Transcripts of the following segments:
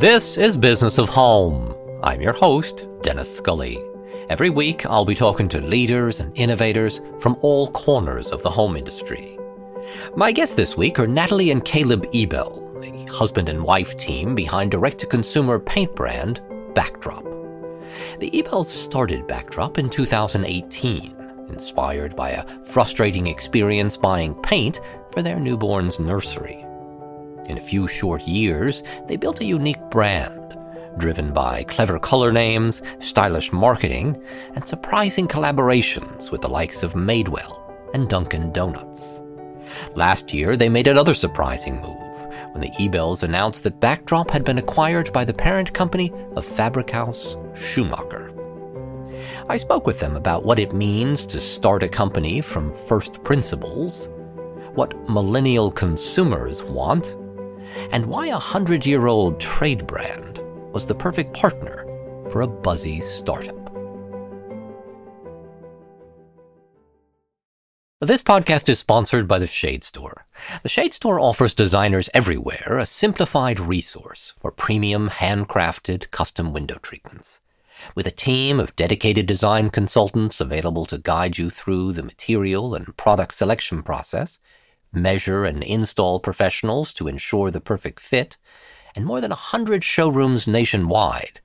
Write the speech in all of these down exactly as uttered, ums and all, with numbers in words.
This is Business of Home. I'm your host, Dennis Scully. Every week, I'll be talking to leaders and innovators from all corners of the home industry. My guests this week are Natalie and Caleb Ebel, the husband and wife team behind direct-to-consumer paint brand Backdrop. The Ebels started Backdrop in two thousand eighteen, inspired by a frustrating experience buying paint for their newborn's nursery. In a few short years, they built a unique brand, driven by clever color names, stylish marketing, and surprising collaborations with the likes of Madewell and Dunkin' Donuts. Last year, they made another surprising move when the Ebels announced that Backdrop had been acquired by the parent company of Fabric House Schumacher. I spoke with them about what it means to start a company from first principles, what millennial consumers want, and why a hundred-year-old trade brand was the perfect partner for a buzzy startup. This podcast is sponsored by The Shade Store. The Shade Store offers designers everywhere a simplified resource for premium, handcrafted, custom window treatments. With a team of dedicated design consultants available to guide you through the material and product selection process, measure and install professionals to ensure the perfect fit, and more than one hundred showrooms nationwide,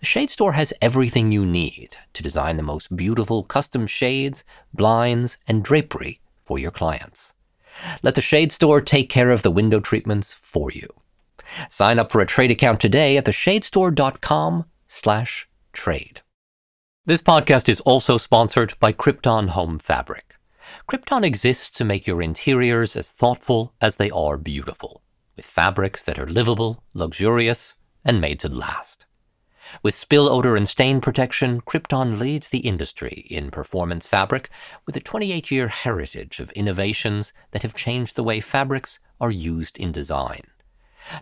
The Shade Store has everything you need to design the most beautiful custom shades, blinds, and drapery for your clients. Let The Shade Store take care of the window treatments for you. Sign up for a trade account today at the shade store dot com slash trade. This podcast is also sponsored by Krypton Home Fabric. Krypton exists to make your interiors as thoughtful as they are beautiful, with fabrics that are livable, luxurious, and made to last. With spill odor and stain protection, Krypton leads the industry in performance fabric with a twenty-eight-year heritage of innovations that have changed the way fabrics are used in design.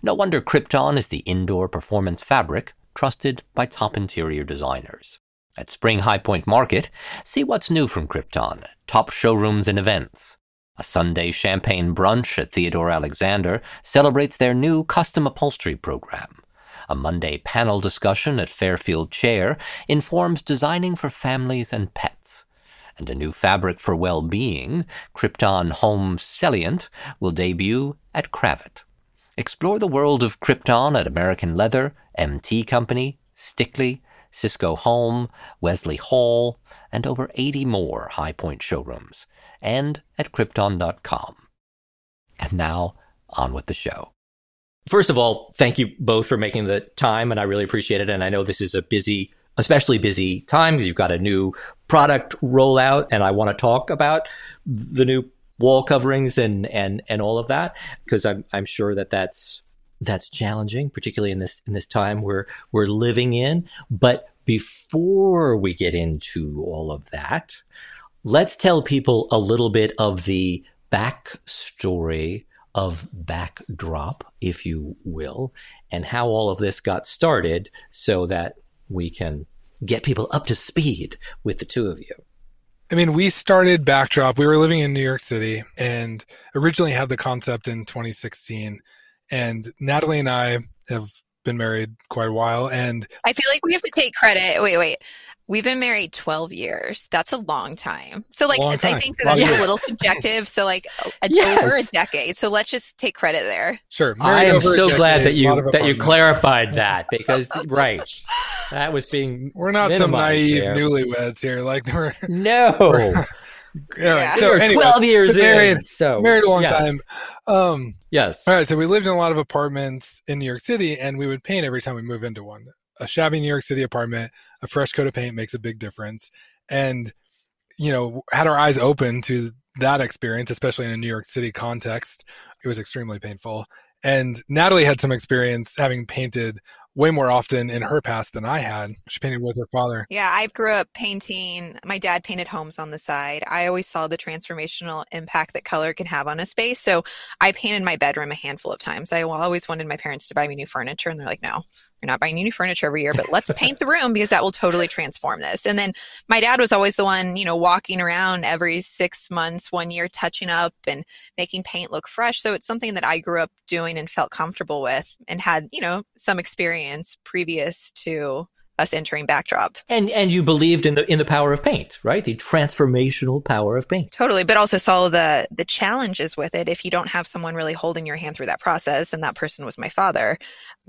No wonder Krypton is the indoor performance fabric trusted by top interior designers. At Spring High Point Market, see what's new from Krypton, top showrooms and events. A Sunday champagne brunch at Theodore Alexander celebrates their new custom upholstery program. A Monday panel discussion at Fairfield Chair informs designing for families and pets. And a new fabric for well-being, Krypton Home Celliant, will debut at Kravet. Explore the world of Krypton at American Leather, M T Company, Stickley, Cisco Home, Wesley Hall, and over eighty more High Point showrooms, and at krypton dot com. And now, on with the show. First of all, thank you both for making the time, and I really appreciate it. And I know this is a busy, especially busy time because you've got a new product rollout, and I want to talk about the new wall coverings and and and all of that because I'm I'm sure that that's that's challenging, particularly in this in this time we're we're living in. But before we get into all of that, let's tell people a little bit of the backstory of Backdrop, if you will, and how all of this got started so that we can get people up to speed with the two of you. I mean, we started Backdrop. We were living in New York City and originally had the concept in twenty sixteen. And Natalie and I have been married quite a while. And I feel like we have to take credit. Wait, wait. We've been married twelve years. That's a long time. So like, time. I think that that's yeah. a little subjective. So like a, yes. over a decade. So let's just take credit there. Sure. Married I am so decade, glad that you, that you clarified that because, right, that was being We're not some naive there. newlyweds here. Like we're, No. We're, yeah. So anyways, twelve years married, in. So married a long yes. time. Um, yes. All right. So we lived in a lot of apartments in New York City and we would paint every time we move into one. A shabby New York City apartment, a fresh coat of paint makes a big difference. And, you know, had our eyes open to that experience, especially in a New York City context. It was extremely painful. And Natalie had some experience having painted way more often in her past than I had. She painted with her father. Yeah, I grew up painting. My dad painted homes on the side. I always saw the transformational impact that color can have on a space. So I painted my bedroom a handful of times. I always wanted my parents to buy me new furniture, and they're like, no. you're not buying new furniture every year, but let's paint the room because that will totally transform this. And then my dad was always the one, you know, walking around every six months, one year, touching up and making paint look fresh. So it's something that I grew up doing and felt comfortable with and had, you know, some experience previous to us entering Backdrop. And and you believed in the in the power of paint, right? The transformational power of paint. Totally, but also saw the the challenges with it if you don't have someone really holding your hand through that process, and that person was my father.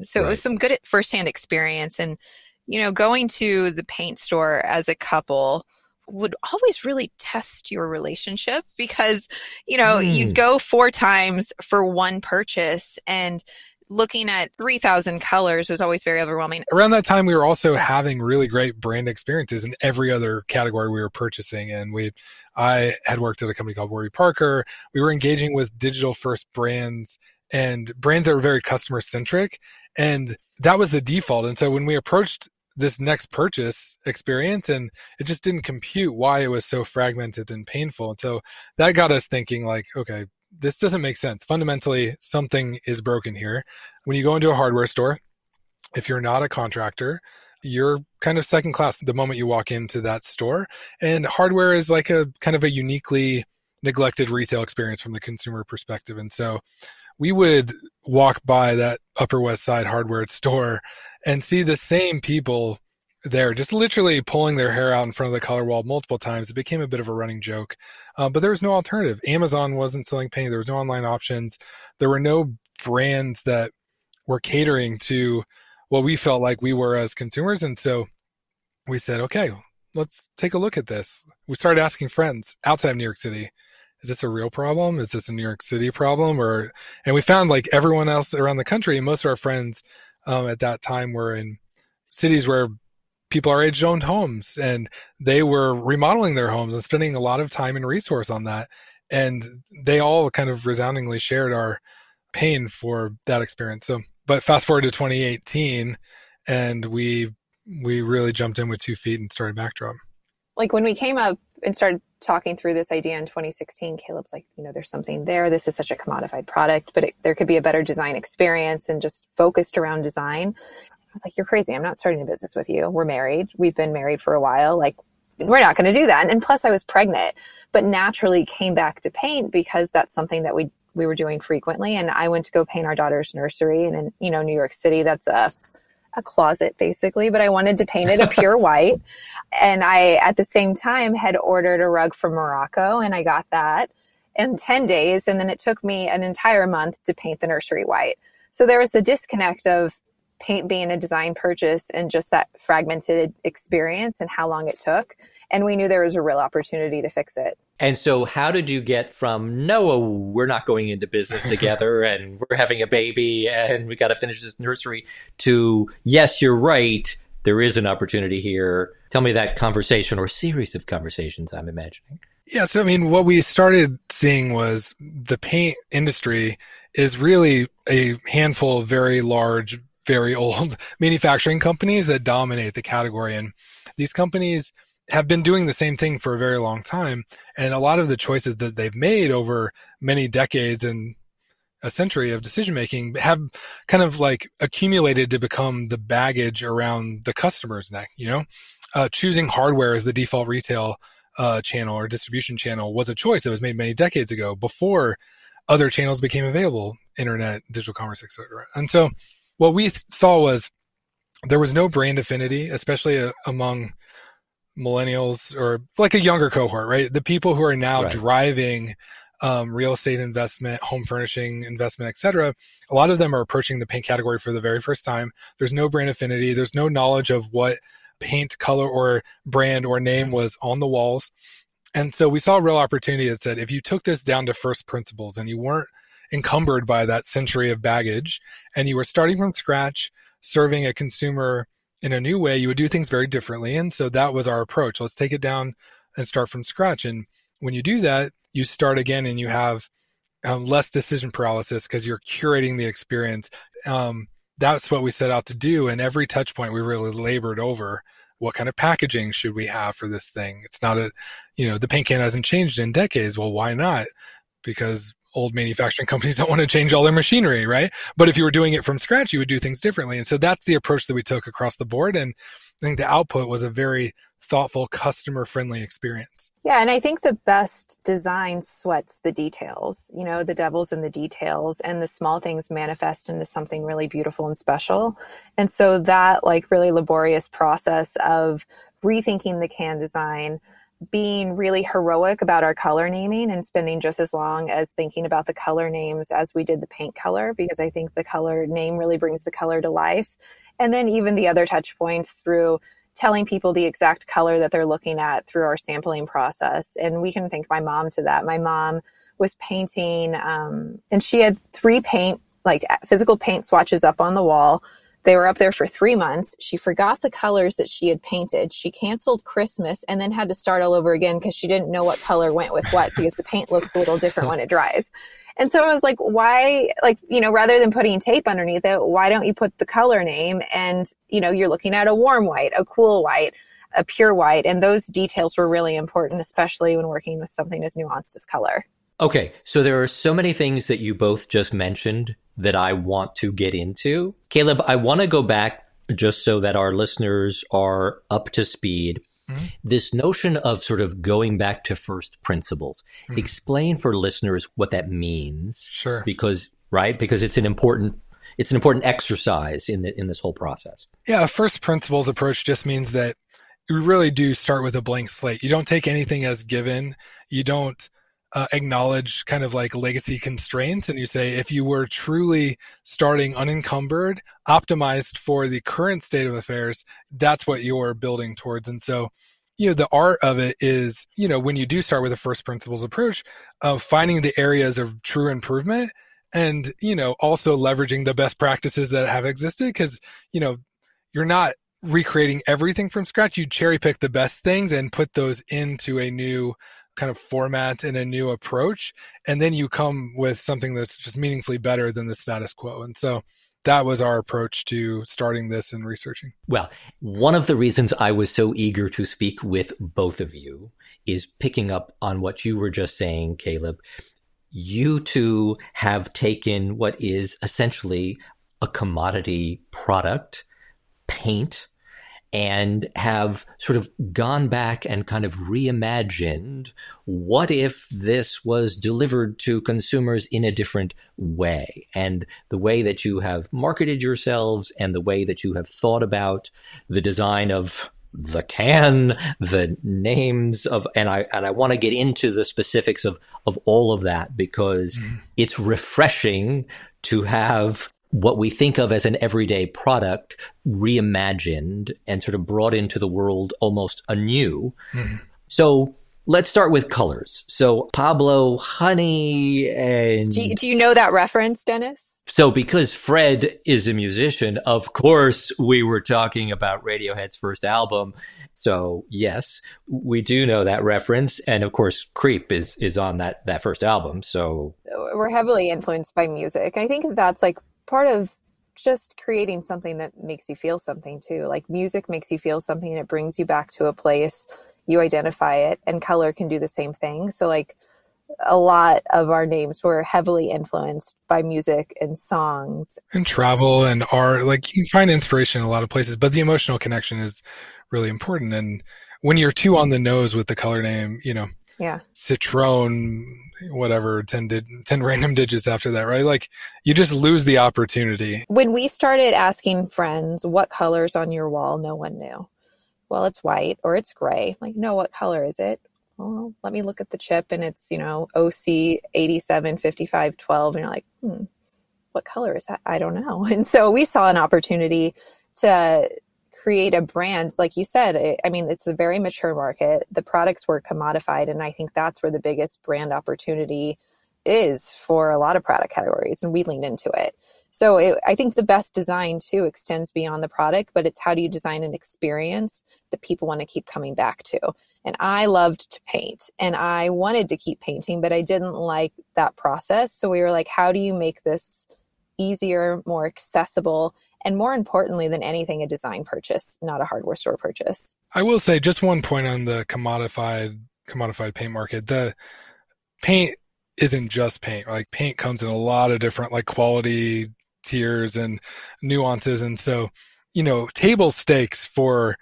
So right. It was some good firsthand experience. And, you know, going to the paint store as a couple would always really test your relationship because, you know, mm. you'd go four times for one purchase, and looking at three thousand colors was always very overwhelming. Around that time, we were also having really great brand experiences in every other category we were purchasing. And we, I had worked at a company called Warby Parker. We were engaging with digital-first brands and brands that were very customer-centric. And that was the default. And so when we approached this next purchase experience, and it just didn't compute why it was so fragmented and painful. And so that got us thinking like, okay, this doesn't make sense. Fundamentally, something is broken here. When you go into a hardware store, if you're not a contractor, you're kind of second class the moment you walk into that store. And hardware is like a kind of a uniquely neglected retail experience from the consumer perspective. And so we would walk by that Upper West Side hardware store and see the same people there, just literally pulling their hair out in front of the color wall multiple times. It became a bit of a running joke, uh, but there was no alternative. Amazon wasn't selling paint. There was no online options. There were no brands that were catering to what we felt like we were as consumers. And so we said, okay, let's take a look at this. We started asking friends outside of New York City, is this a real problem? Is this a New York City problem? Or, and we found like everyone else around the country, most of our friends um, at that time were in cities where people our age owned homes, and they were remodeling their homes and spending a lot of time and resource on that. And they all kind of resoundingly shared our pain for that experience. So, but fast forward to twenty eighteen, and we we really jumped in with two feet and started Backdrop. Like when we came up and started talking through this idea in twenty sixteen, Caleb's like, you know, there's something there. This is such a commodified product, but it, there could be a better design experience, and just focused around design. I was like, you're crazy. I'm not starting a business with you. We're married. We've been married for a while. Like, we're not going to do that. And plus I was pregnant, but naturally came back to paint because that's something that we, we were doing frequently. And I went to go paint our daughter's nursery, and in, you know, New York City, that's a, a closet basically, but I wanted to paint it a pure white. And I, at the same time, had ordered a rug from Morocco, and I got that in ten days. And then it took me an entire month to paint the nursery white. So there was the disconnect of paint being a design purchase and just that fragmented experience and how long it took. And we knew there was a real opportunity to fix it. And so how did you get from, no, we're not going into business together and we're having a baby and we got to finish this nursery, to, yes, you're right, there is an opportunity here. Tell me that conversation, or series of conversations, I'm imagining. Yeah. So, I mean, what we started seeing was the paint industry is really a handful of very large, very old manufacturing companies that dominate the category. And these companies have been doing the same thing for a very long time. And a lot of the choices that they've made over many decades and a century of decision-making have kind of like accumulated to become the baggage around the customer's neck. You know, uh, choosing hardware as the default retail uh, channel or distribution channel was a choice that was made many decades ago before other channels became available, internet, digital commerce, et cetera. And so what we th- saw was there was no brand affinity, especially a, among millennials or like a younger cohort, right? The people who are now right. driving um, real estate investment, home furnishing investment, et cetera. A lot of them are approaching the paint category for the very first time. There's no brand affinity. There's no knowledge of what paint, color, or brand or name was on the walls. And so we saw a real opportunity that said, if you took this down to first principles and you weren't encumbered by that century of baggage, and you were starting from scratch, serving a consumer in a new way, you would do things very differently. And so that was our approach. Let's take it down and start from scratch. And when you do that, you start again and you have um, less decision paralysis because you're curating the experience. Um, that's what we set out to do. And every touch point, we really labored over what kind of packaging should we have for this thing. It's not a, you know, the paint can hasn't changed in decades. Well, why not? Because old manufacturing companies don't want to change all their machinery, right? But if you were doing it from scratch, you would do things differently. And so that's the approach that we took across the board. And I think the output was a very thoughtful, customer-friendly experience. Yeah, and I think the best design sweats the details. You know, the devil's in the details, and the small things manifest into something really beautiful and special. And so that like really laborious process of rethinking the can design, being really heroic about our color naming and spending just as long as thinking about the color names as we did the paint color, because I think the color name really brings the color to life. And then even the other touch points through telling people the exact color that they're looking at through our sampling process. And we can thank my mom to that. My mom was painting, um, and she had three paint, like physical paint swatches up on the wall. They were up there for three months. She forgot the colors that she had painted. She canceled Christmas and then had to start all over again because she didn't know what color went with what, because the paint looks a little different when it dries. And so I was like, why, like, you know, rather than putting tape underneath it, why don't you put the color name? And, you know, you're looking at a warm white, a cool white, a pure white. And those details were really important, especially when working with something as nuanced as color. Okay, so there are so many things that you both just mentioned that I want to get into. Caleb, I want to go back just so that our listeners are up to speed. Mm-hmm. This notion of sort of going back to first principles. Mm-hmm. Explain for listeners what that means. Sure. Because, right? Because it's an important it's an important exercise in the, in this whole process. Yeah, a first principles approach just means that you really do start with a blank slate. You don't take anything as given. You don't Uh, acknowledge kind of like legacy constraints. And you say, if you were truly starting unencumbered, optimized for the current state of affairs, that's what you're building towards. And so, you know, the art of it is, you know, when you do start with a first principles approach of finding the areas of true improvement and, you know, also leveraging the best practices that have existed, because, you know, you're not recreating everything from scratch. You cherry pick the best things and put those into a new kind of format and a new approach. And then you come with something that's just meaningfully better than the status quo. And so that was our approach to starting this and researching. Well, one of the reasons I was so eager to speak with both of you is picking up on what you were just saying, Caleb. You two have taken what is essentially a commodity product, paint, and have sort of gone back and kind of reimagined, what if this was delivered to consumers in a different way? And the way that you have marketed yourselves and the way that you have thought about the design of the can, the names of, and I and I want to get into the specifics of, of all of that, because mm-hmm. it's refreshing to have what we think of as an everyday product reimagined and sort of brought into the world almost anew. Mm-hmm. So let's start with colors. So Pablo, honey, and... Do you, do you know that reference, Dennis? So because Fred is a musician, of course, we were talking about Radiohead's first album. So yes, we do know that reference. And of course, Creep is is on that, that first album. So we're heavily influenced by music. I think that's like part of just creating something that makes you feel something too. Like music makes you feel something and it brings you back to a place, you identify it, and color can do the same thing. So like a lot of our names were heavily influenced by music and songs. And travel and art, like you can find inspiration in a lot of places, but the emotional connection is really important. And when you're too on the nose with the color name, you know, yeah, Citrone, whatever, ten, ten random digits after that, right? Like you just lose the opportunity. When we started asking friends, what color's on your wall? No one knew. Well, it's white or it's gray. Like, no, what color is it? Well, let me look at the chip and it's, you know, O C eighty-seven fifty-five twelve. And you're like, hmm, what color is that? I don't know. And so we saw an opportunity to create a brand. Like you said, it, I mean, it's a very mature market. The products were commodified. And I think that's where the biggest brand opportunity is for a lot of product categories. And we leaned into it. So it, I think the best design too extends beyond the product, but it's how do you design an experience that people want to keep coming back to? And I loved to paint and I wanted to keep painting, but I didn't like that process. So we were like, how do you make this easier, more accessible, and more importantly than anything, a design purchase, not a hardware store purchase. I will say just one point on the commodified commodified paint market. The paint isn't just paint. Like, paint comes in a lot of different like quality tiers and nuances. And so, you know, table stakes for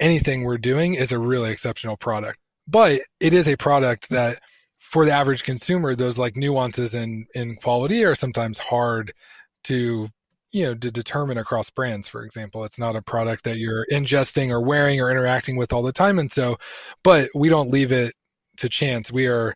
anything we're doing is a really exceptional product. But it is a product that for the average consumer, those like nuances in, in quality are sometimes hard to, you know, to determine across brands, for example. It's not a product that you're ingesting or wearing or interacting with all the time. And so, but we don't leave it to chance. We are,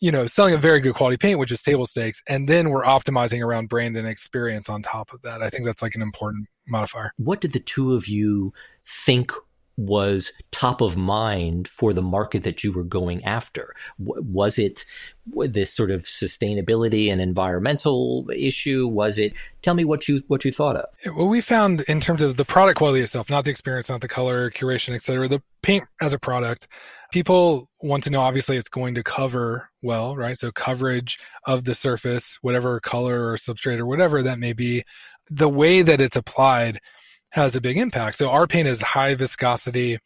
you know, selling a very good quality paint, which is table stakes. And then we're optimizing around brand and experience on top of that. I think that's like an important modifier. What did the two of you think was top of mind for the market that you were going after? Was it this sort of sustainability and environmental issue? Was it, tell me what you what you thought of. Well, we found in terms of the product quality itself, not the experience, not the color, curation, et cetera, the paint as a product, people want to know, obviously, it's going to cover well, right? So coverage of the surface, whatever color or substrate or whatever that may be, the way that it's applied has a big impact. So our paint is high viscosity.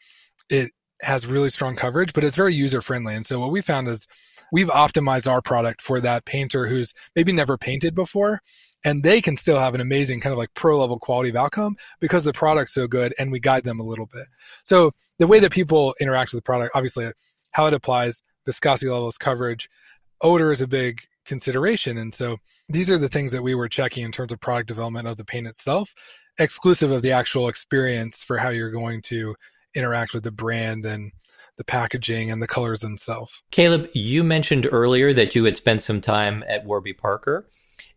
It has really strong coverage, but it's very user-friendly. And so what we found is we've optimized our product for that painter who's maybe never painted before, and they can still have an amazing kind of like pro-level quality of outcome because the product's so good, and we guide them a little bit. So the way that people interact with the product, obviously how it applies, viscosity levels, coverage, odor is a big consideration. And so these are the things that we were checking in terms of product development of the paint itself, exclusive of the actual experience for how you're going to interact with the brand and the packaging and the colors themselves. Caleb, you mentioned earlier that you had spent some time at Warby Parker,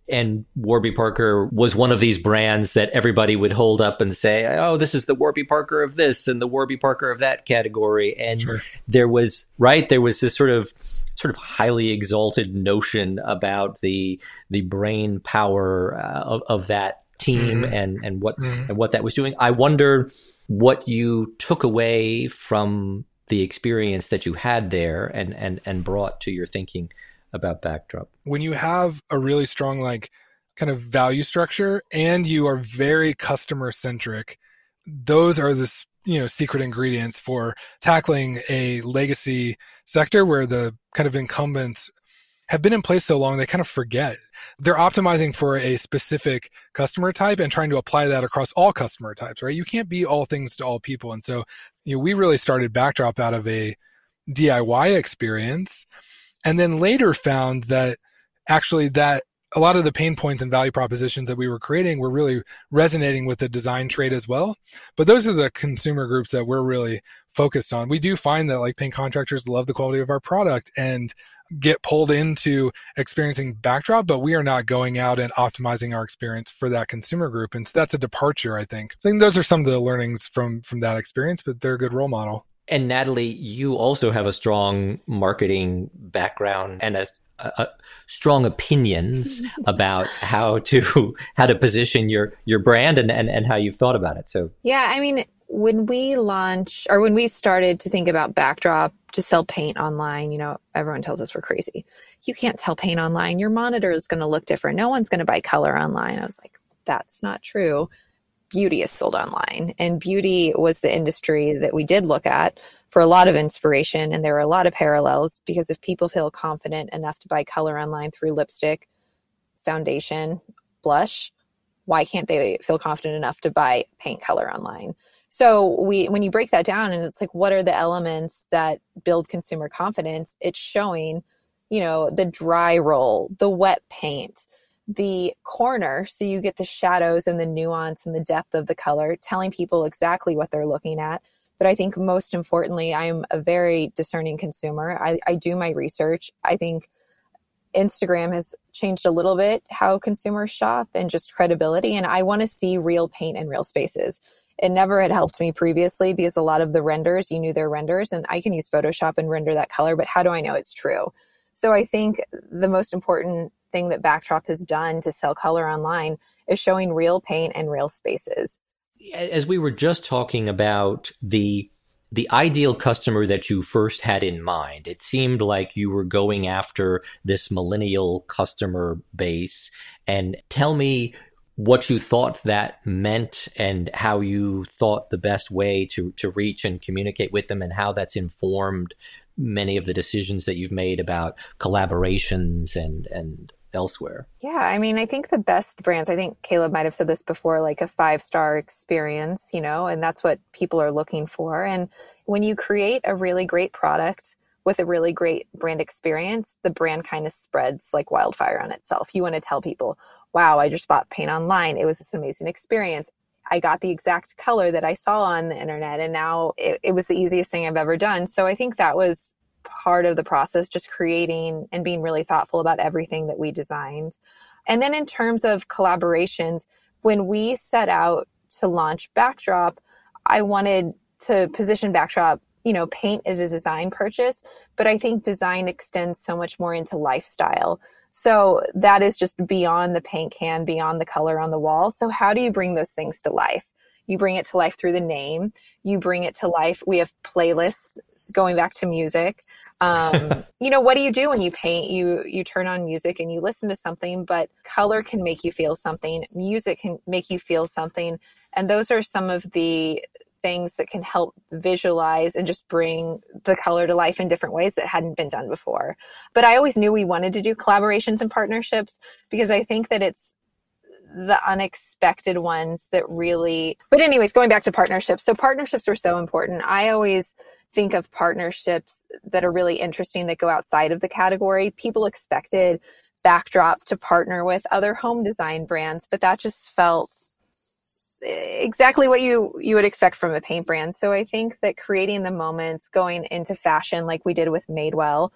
and Warby Parker was one of these brands that everybody would hold up and say, oh, this is the Warby Parker of this and the Warby Parker of that category. And sure. there was, right, there was this sort of sort of highly exalted notion about the the brain power uh, of, of that team mm-hmm. and, and what mm-hmm. and what that was doing. I wonder what you took away from the experience that you had there and and and brought to your thinking about Backdrop. When you have a really strong like kind of value structure and you are very customer centric, those are the you know secret ingredients for tackling a legacy sector where the kind of incumbents have been in place so long, they kind of forget. They're optimizing for a specific customer type and trying to apply that across all customer types, right? You can't be all things to all people. And so, you know, we really started Backdrop out of a D I Y experience, and then later found that actually that a lot of the pain points and value propositions that we were creating were really resonating with the design trade as well. But those are the consumer groups that we're really focused on. We do find that like paint contractors love the quality of our product and get pulled into experiencing Backdrop, but we are not going out and optimizing our experience for that consumer group. And so that's a departure, I think. I think those are some of the learnings from from that experience, but they're a good role model. And Natalie, you also have a strong marketing background and a Uh, strong opinions about how to how to position your your brand and, and and how you've thought about it. So yeah, I mean, when we launched or when we started to think about Backdrop to sell paint online, you know, everyone tells us we're crazy. You can't sell paint online. Your monitor is going to look different. No one's going to buy color online. I was like, that's not true. Beauty is sold online, and beauty was the industry that we did look at for a lot of inspiration, and there are a lot of parallels because if people feel confident enough to buy color online through lipstick, foundation, blush, why can't they feel confident enough to buy paint color online? So we, when you break that down and it's like, what are the elements that build consumer confidence? It's showing, you know, the dry roll, the wet paint, the corner, so you get the shadows and the nuance and the depth of the color, telling people exactly what they're looking at. But I think most importantly, I am a very discerning consumer. I, I do my research. I think Instagram has changed a little bit how consumers shop and just credibility. And I want to see real paint in real spaces. It never had helped me previously because a lot of the renders, you knew they're renders, and I can use Photoshop and render that color, but how do I know it's true? So I think the most important thing that Backdrop has done to sell color online is showing real paint in real spaces. As we were just talking about the the ideal customer that you first had in mind, it seemed like you were going after this millennial customer base. And tell me what you thought that meant and how you thought the best way to, to reach and communicate with them and how that's informed many of the decisions that you've made about collaborations and, and elsewhere? Yeah, I mean, I think the best brands, I think Caleb might have said this before, like a five-star experience, you know, and that's what people are looking for. And when you create a really great product with a really great brand experience, the brand kind of spreads like wildfire on itself. You want to tell people, wow, I just bought paint online. It was this amazing experience. I got the exact color that I saw on the internet, and now it, it was the easiest thing I've ever done. So I think that was part of the process, just creating and being really thoughtful about everything that we designed. And then in terms of collaborations, when we set out to launch Backdrop, I wanted to position Backdrop, you know, paint is a design purchase, but I think design extends so much more into lifestyle. So that is just beyond the paint can, beyond the color on the wall. So how do you bring those things to life? You bring it to life through the name. You bring it to life. We have playlists, going back to music. Um, you know, what do you do when you paint? You, you turn on music and you listen to something, but color can make you feel something. Music can make you feel something. And those are some of the things that can help visualize and just bring the color to life in different ways that hadn't been done before. But I always knew we wanted to do collaborations and partnerships because I think that it's the unexpected ones that really, but anyways, going back to partnerships. So partnerships were so important. I always think of partnerships that are really interesting that go outside of the category. People expected Backdrop to partner with other home design brands, but that just felt exactly what you, you would expect from a paint brand. So I think that creating the moments, going into fashion like we did with Madewell,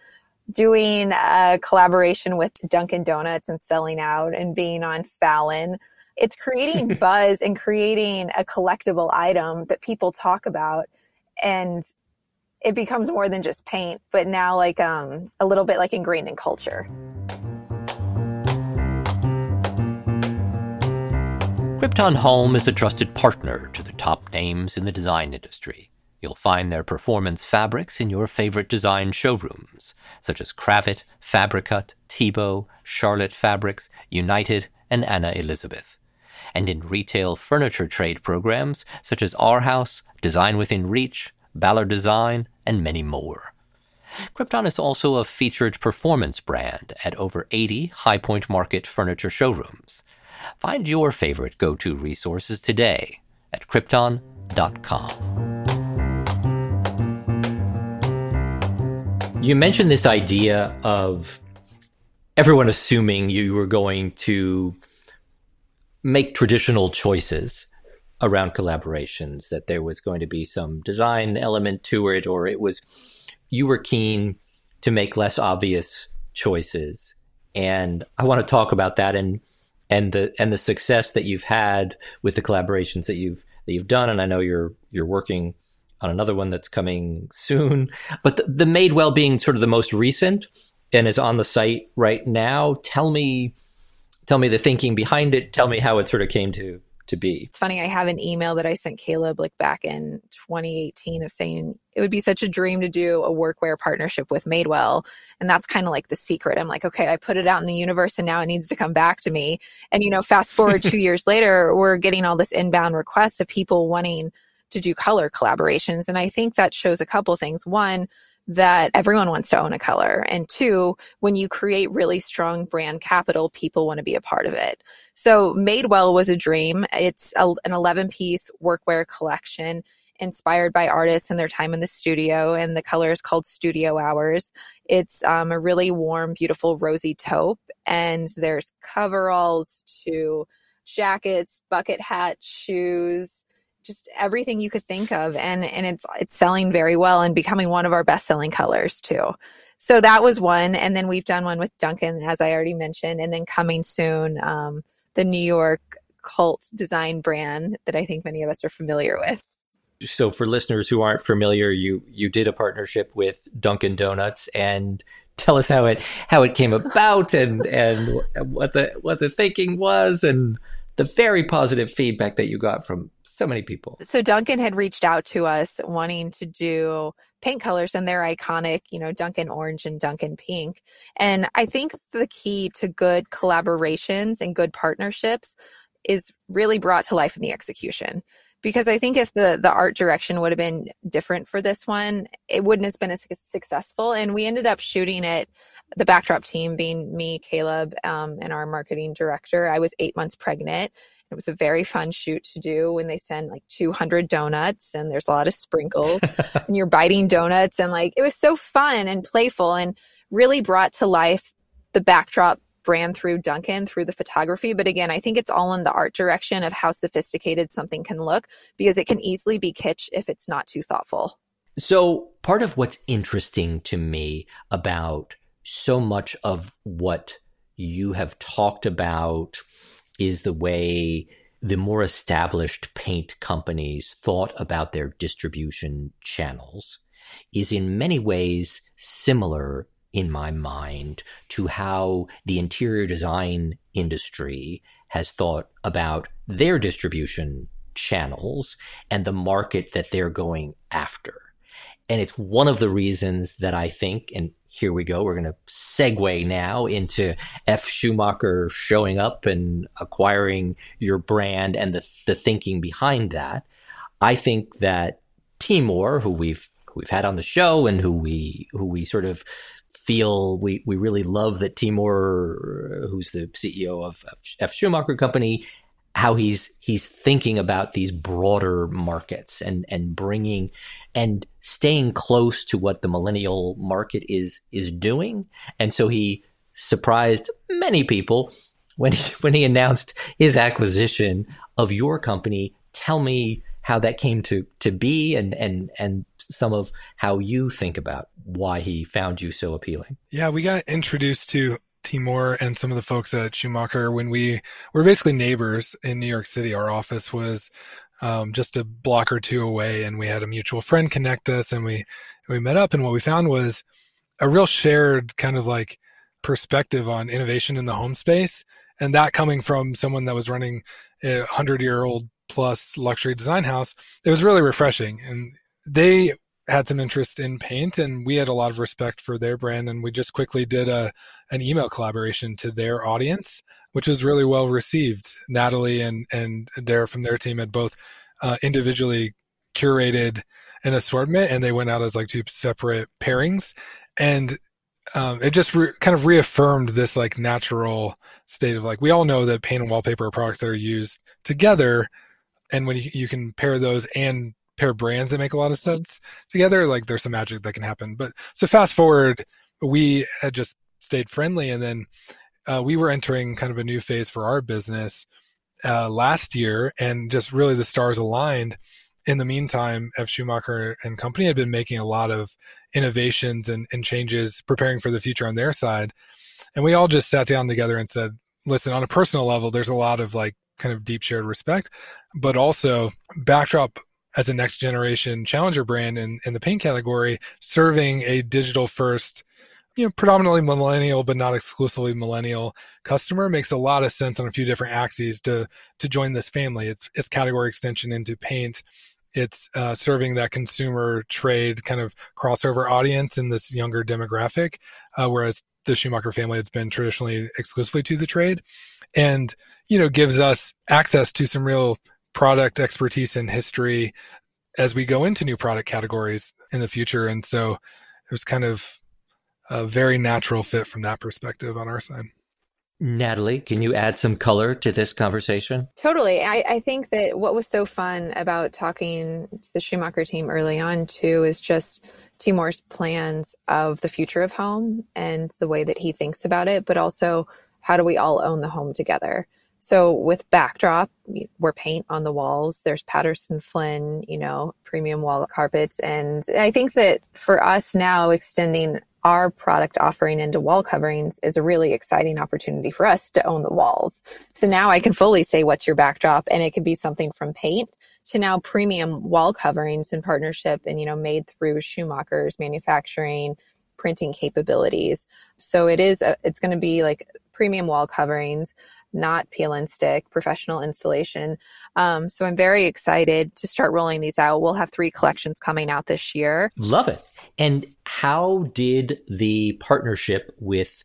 doing a collaboration with Dunkin' Donuts and selling out and being on Fallon, it's creating buzz and creating a collectible item that people talk about. And it becomes more than just paint, but now like um, a little bit like ingrained in culture. Krypton Home is a trusted partner to the top names in the design industry. You'll find their performance fabrics in your favorite design showrooms, such as Kravet, Fabric House, Tebow, Charlotte Fabrics, United, and Anna Elizabeth. And in retail furniture trade programs, such as Our House, Design Within Reach, Ballard Design, and many more. Krypton is also a featured performance brand at over eighty High Point Market furniture showrooms. Find your favorite go-to resources today at Krypton dot com. You mentioned this idea of everyone assuming you were going to make traditional choices around collaborations, that there was going to be some design element to it, or it was you were keen to make less obvious choices. And I want to talk about that and And the and the success that you've had with the collaborations that you've that you've done, and I know you're you're working on another one that's coming soon. But the, the Madewell being sort of the most recent and is on the site right now. Tell me, tell me the thinking behind it. Tell me how it sort of came to to be. It's funny. I have an email that I sent Caleb like back in twenty eighteen of saying it would be such a dream to do a workwear partnership with Madewell. And that's kind of like the secret. I'm like, okay, I put it out in the universe and now it needs to come back to me. And, you know, fast forward two years later, we're getting all this inbound requests of people wanting to do color collaborations. And I think that shows a couple things. One, that everyone wants to own a color. And two, when you create really strong brand capital, people want to be a part of it. So Madewell was a dream. It's a, an eleven-piece workwear collection inspired by artists and their time in the studio, and the color is called Studio Hours. It's um, a really warm, beautiful rosy taupe, and there's coveralls to jackets, bucket hats, shoes, just everything you could think of. And, and it's, it's selling very well and becoming one of our best selling colors too. So that was one. And then we've done one with Dunkin', as I already mentioned, and then coming soon, um, the New York cult design brand that I think many of us are familiar with. So for listeners who aren't familiar, you, you did a partnership with Dunkin' Donuts, and tell us how it, how it came about and, and what the, what the thinking was and the very positive feedback that you got from so many people. So Dunkin' had reached out to us wanting to do paint colors and their iconic, you know, Dunkin' Orange and Dunkin' Pink. And I think the key to good collaborations and good partnerships is really brought to life in the execution. because I think if the, the art direction would have been different for this one, it wouldn't have been as successful. And we ended up shooting it, the Backdrop team being me, Caleb, um, and our marketing director. I was eight months pregnant. It was a very fun shoot to do when they send like two hundred donuts and there's a lot of sprinkles and you're biting donuts. And like, it was so fun and playful and really brought to life the Backdrop brand through Dunkin' through the photography. But again, I think it's all in the art direction of how sophisticated something can look, because it can easily be kitsch if it's not too thoughtful. So part of what's interesting to me about so much of what you have talked about is the way the more established paint companies thought about their distribution channels is in many ways similar in my mind to how the interior design industry has thought about their distribution channels and the market that they're going after. And it's one of the reasons that I think, and here we go, we're going to segue now into F. Schumacher showing up and acquiring your brand and the, the thinking behind that. I think that Timur, who we've who we've had on the show and who we who we sort of feel we, we really love, that Timur, who's the C E O of F. Schumacher Company, how he's he's thinking about these broader markets and and bringing and staying close to what the millennial market is is doing. And so he surprised many people when he, when he announced his acquisition of your company. Tell me how that came to to be and and and some of how you think about why he found you so appealing. Yeah, we got introduced to Timur and some of the folks at Schumacher when we were basically neighbors in New York City. Our office was um, just a block or two away, and we had a mutual friend connect us, and we we met up. And what we found was a real shared kind of like perspective on innovation in the home space, and that coming from someone that was running a hundred-year-old plus luxury design house, it was really refreshing. And they had some interest in paint, and we had a lot of respect for their brand, and we just quickly did a an email collaboration to their audience, which was really well received. Natalie and and Dara from their team had both uh, individually curated an assortment, and they went out as like two separate pairings, and um, it just re- kind of reaffirmed this like natural state of like, we all know that paint and wallpaper are products that are used together, and when you, you can pair those and pair brands that make a lot of sense together, like there's some magic that can happen. But so fast forward, we had just stayed friendly, and then uh, we were entering kind of a new phase for our business uh, last year, and just really the stars aligned. In the meantime, F. Schumacher and company had been making a lot of innovations and, and changes, preparing for the future on their side. And we all just sat down together and said, listen, on a personal level, there's a lot of like kind of deep shared respect, but also Backdrop as a next generation challenger brand in, in the paint category, serving a digital first, you know, predominantly millennial, but not exclusively millennial customer, makes a lot of sense on a few different axes to, to join this family. It's, it's category extension into paint. It's uh, serving that consumer trade kind of crossover audience in this younger demographic, uh, whereas the Schumacher family has been traditionally exclusively to the trade, and, you know, gives us access to some real product expertise and history as we go into new product categories in the future. And so it was kind of a very natural fit from that perspective on our side. Natalie, can you add some color to this conversation? Totally. I, I think that what was so fun about talking to the Schumacher team early on too is just Timur's plans of the future of home and the way that he thinks about it, but also how do we all own the home together? So with Backdrop, we're paint on the walls. There's Patterson Flynn, you know, premium wall carpets. And I think that for us now, extending our product offering into wall coverings is a really exciting opportunity for us to own the walls. So now I can fully say, what's your backdrop? And it could be something from paint to now premium wall coverings in partnership and, you know, made through Schumacher's manufacturing, printing capabilities. So it is, a, it's going to be like premium wall coverings, not peel and stick, professional installation. Um, so I'm very excited to start rolling these out. We'll have three collections coming out this year. Love it. And how did the partnership with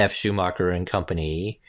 F. Schumacher and Company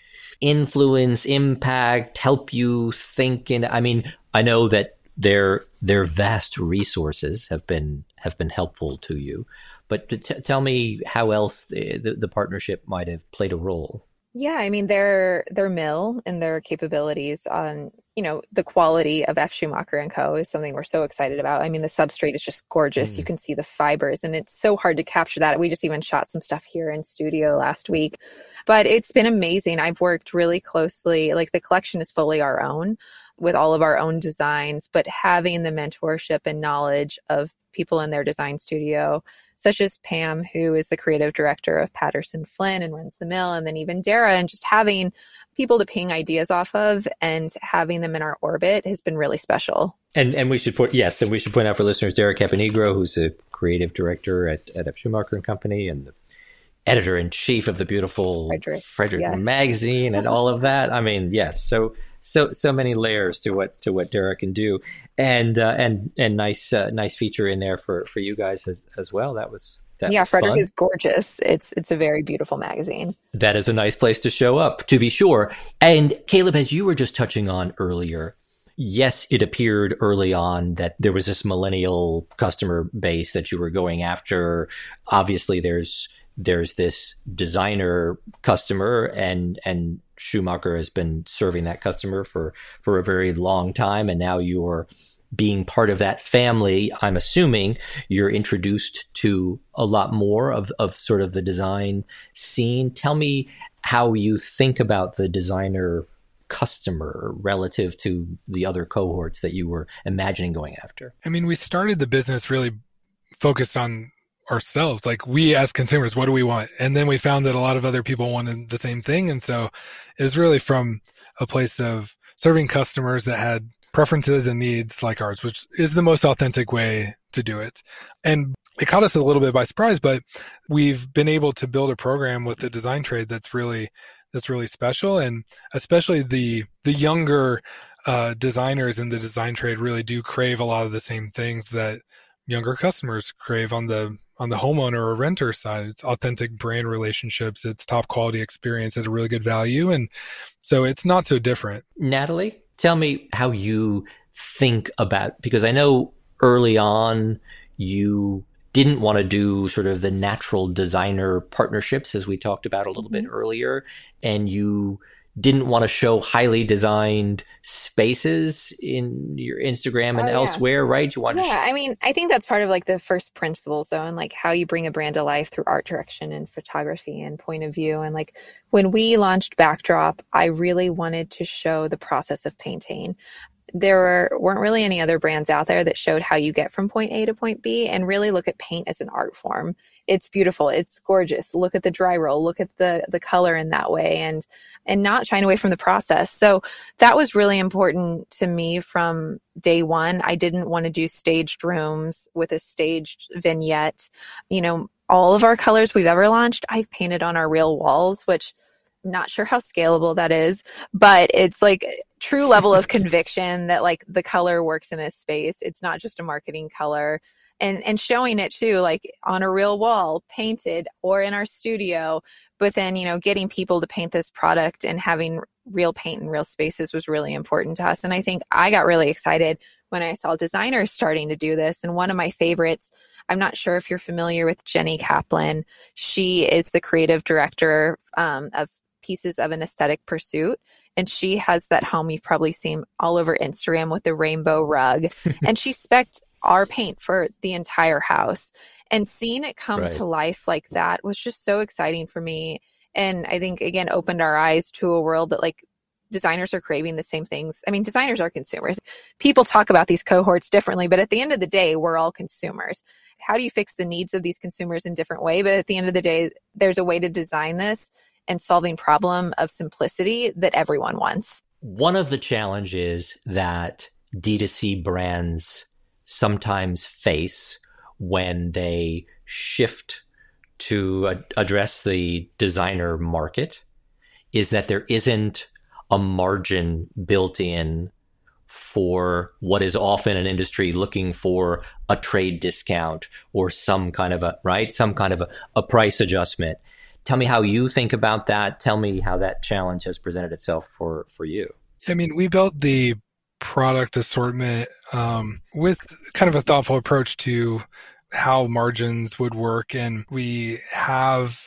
influence, impact, help you think? And I mean, I know that their their vast resources have been have been helpful to you. But to t- tell me how else the, the, the partnership might have played a role. Yeah, I mean, their their mill and their capabilities on, you know, the quality of F. Schumacher and Co. is something we're so excited about. I mean, the substrate is just gorgeous. Mm. You can see the fibers, and it's so hard to capture that. We just even shot some stuff here in studio last week. But it's been amazing. I've worked really closely. Like, the collection is fully our own with all of our own designs, but having the mentorship and knowledge of people in their design studio, such as Pam, who is the creative director of Patterson Flynn and runs the mill, and then even Dara, and just having people to ping ideas off of and having them in our orbit has been really special. And and we should put, yes, and we should point out for listeners, Dara Caponegro, who's a creative director at, at F. Schumacher and Company, and the editor-in-chief of the beautiful Frederick, Frederick yes. magazine and all of that. I mean, yes, so So so many layers to what to what Dara can do, and uh, and and nice uh, nice feature in there for, for you guys as, as well. That was that yeah. Was Frederick fun. Is gorgeous. It's it's a very beautiful magazine. That is a nice place to show up, to be sure. And Caleb, as you were just touching on earlier, yes, it appeared early on that there was this millennial customer base that you were going after. Obviously, there's there's this designer customer, and and. Schumacher has been serving that customer for, for a very long time, and now you're being part of that family. I'm assuming you're introduced to a lot more of, of sort of the design scene. Tell me how you think about the designer customer relative to the other cohorts that you were imagining going after. I mean, we started the business really focused on ourselves. Like, we as consumers, what do we want? And then we found that a lot of other people wanted the same thing. And so it was really from a place of serving customers that had preferences and needs like ours, which is the most authentic way to do it. And it caught us a little bit by surprise, but we've been able to build a program with the design trade that's really that's really special. And especially the the younger uh, designers in the design trade really do crave a lot of the same things that younger customers crave on the on the homeowner or renter side. It's authentic brand relationships. It's top quality experience at a really good value. And so it's not so different. Natalie, tell me how you think about, because I know early on you didn't want to do sort of the natural designer partnerships, as we talked about a little mm-hmm. bit earlier, and you didn't want to show highly designed spaces in your Instagram and oh, elsewhere, yeah. right? You want yeah, to sh- I mean, I think that's part of like the first principles though, and like how you bring a brand alive through art direction and photography and point of view. And like when we launched Backdrop, I really wanted to show the process of painting. There were, weren't really any other brands out there that showed how you get from point A to point B and really look at paint as an art form. It's beautiful. It's gorgeous. Look at the dry roll. Look at the the color in that way and and not shying away from the process. So that was really important to me from day one. I didn't want to do staged rooms with a staged vignette. You know, all of our colors we've ever launched, I've painted on our real walls, which I'm not sure how scalable that is, but it's like true level of conviction that like the color works in a space. It's not just a marketing color, and and showing it too, like on a real wall painted or in our studio, but then, you know, getting people to paint this product and having real paint in real spaces was really important to us. And I think I got really excited when I saw designers starting to do this. And one of my favorites, I'm not sure if you're familiar with Jenny Kaplan. She is the creative director um, of Pieces of an Aesthetic Pursuit. And she has that home you've probably seen all over Instagram with the rainbow rug. And she spec'd our paint for the entire house. And seeing it come right. to life like that was just so exciting for me. And I think, again, opened our eyes to a world that like designers are craving the same things. I mean, designers are consumers. People talk about these cohorts differently, but at the end of the day, we're all consumers. How do you fix the needs of these consumers in a different way? But at the end of the day, there's a way to design this and solving problem of simplicity that everyone wants. One of the challenges that D two C brands sometimes face when they shift to uh, address the designer market is that there isn't a margin built in for what is often an industry looking for a trade discount or some kind of a, right, some kind of a, a price adjustment. Tell me how you think about that. Tell me how that challenge has presented itself for, for you. I mean, we built the product assortment um, with kind of a thoughtful approach to how margins would work. And we have,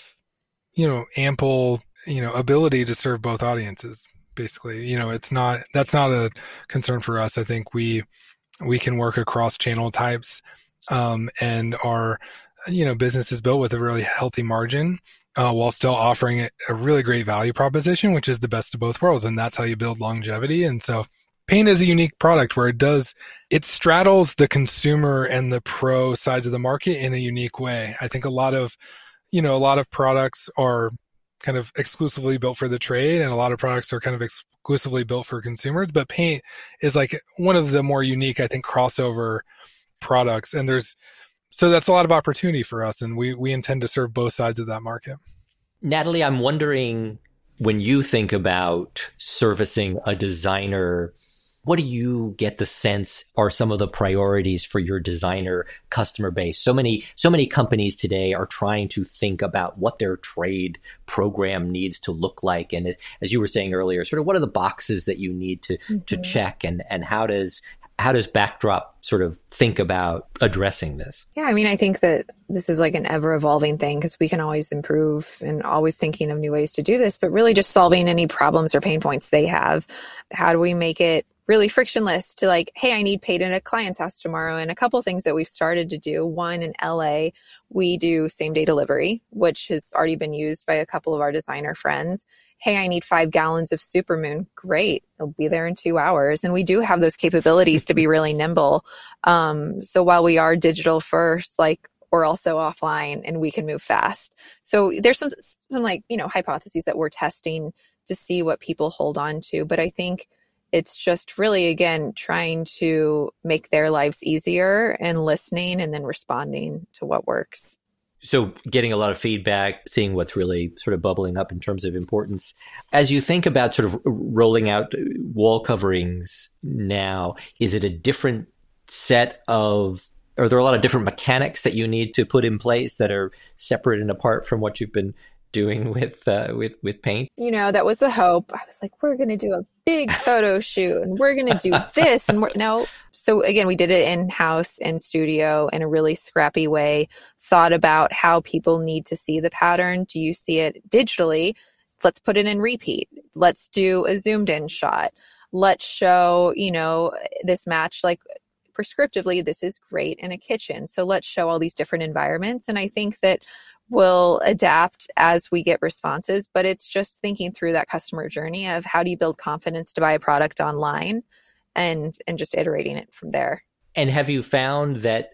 you know, ample, you know, ability to serve both audiences, basically. You know, it's not, that's not a concern for us. I think we, we can work across channel types um, and our, you know, business is built with a really healthy margin uh, while still offering a really great value proposition, which is the best of both worlds. And that's how you build longevity. And so paint is a unique product where it does, it straddles the consumer and the pro sides of the market in a unique way. I think a lot of, you know, a lot of products are kind of exclusively built for the trade, and a lot of products are kind of exclusively built for consumers, but paint is like one of the more unique, I think, crossover products. And there's, so that's a lot of opportunity for us, and we, we intend to serve both sides of that market. Natalie, I'm wondering, when you think about servicing a designer, what do you get the sense are some of the priorities for your designer customer base? So many, so many companies today are trying to think about what their trade program needs to look like. And as you were saying earlier, sort of what are the boxes that you need to, mm-hmm. to check, and, and how does how does Backdrop sort of think about addressing this? Yeah, I mean, I think that this is like an ever-evolving thing, because we can always improve and always thinking of new ways to do this, but really just solving any problems or pain points they have. How do we make it really frictionless to like, hey, I need paint at a client's house tomorrow? And a couple things that we've started to do. One, in L A, we do same-day delivery, which has already been used by a couple of our designer friends. Hey, I need five gallons of Supermoon. Great. It'll be there in two hours. And we do have those capabilities to be really nimble. Um, so while we are digital first, like, we're also offline and we can move fast. So there's some, some like, you know, hypotheses that we're testing to see what people hold on to. But I think it's just really, again, trying to make their lives easier and listening and then responding to what works. So getting a lot of feedback, seeing what's really sort of bubbling up in terms of importance. As you think about sort of rolling out wall coverings now, is it a different set of, are there a lot of different mechanics that you need to put in place that are separate and apart from what you've been doing with uh, with with paint? You know, that was the hope. I was like, we're going to do a big photo shoot and we're going to do this. And we're, no. So again, we did it in-house and in studio in a really scrappy way, thought about how people need to see the pattern. Do you see it digitally? Let's put it in repeat. Let's do a zoomed in shot. Let's show, you know, this match, like, prescriptively, this is great in a kitchen. So let's show all these different environments. And I think that will adapt as we get responses, but it's just thinking through that customer journey of how do you build confidence to buy a product online, and and just iterating it from there. And have you found that,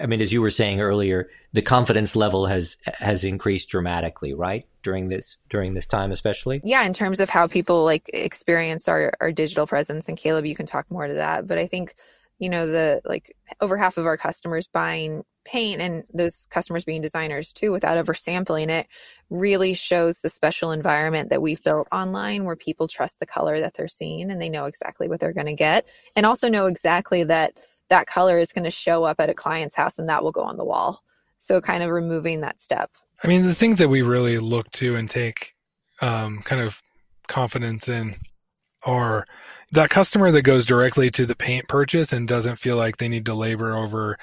I mean, as you were saying earlier, the confidence level has has increased dramatically, right? During this during this time, especially? Yeah, in terms of how people like experience our, our digital presence. And Caleb, you can talk more to that. But I think, you know, the like over half of our customers buying paint, and those customers being designers too, without ever sampling it, really shows the special environment that we've built online, where people trust the color that they're seeing and they know exactly what they're going to get, and also know exactly that that color is going to show up at a client's house and that will go on the wall. So kind of removing that step. I mean, the things that we really look to and take um, kind of confidence in are that customer that goes directly to the paint purchase and doesn't feel like they need to labor over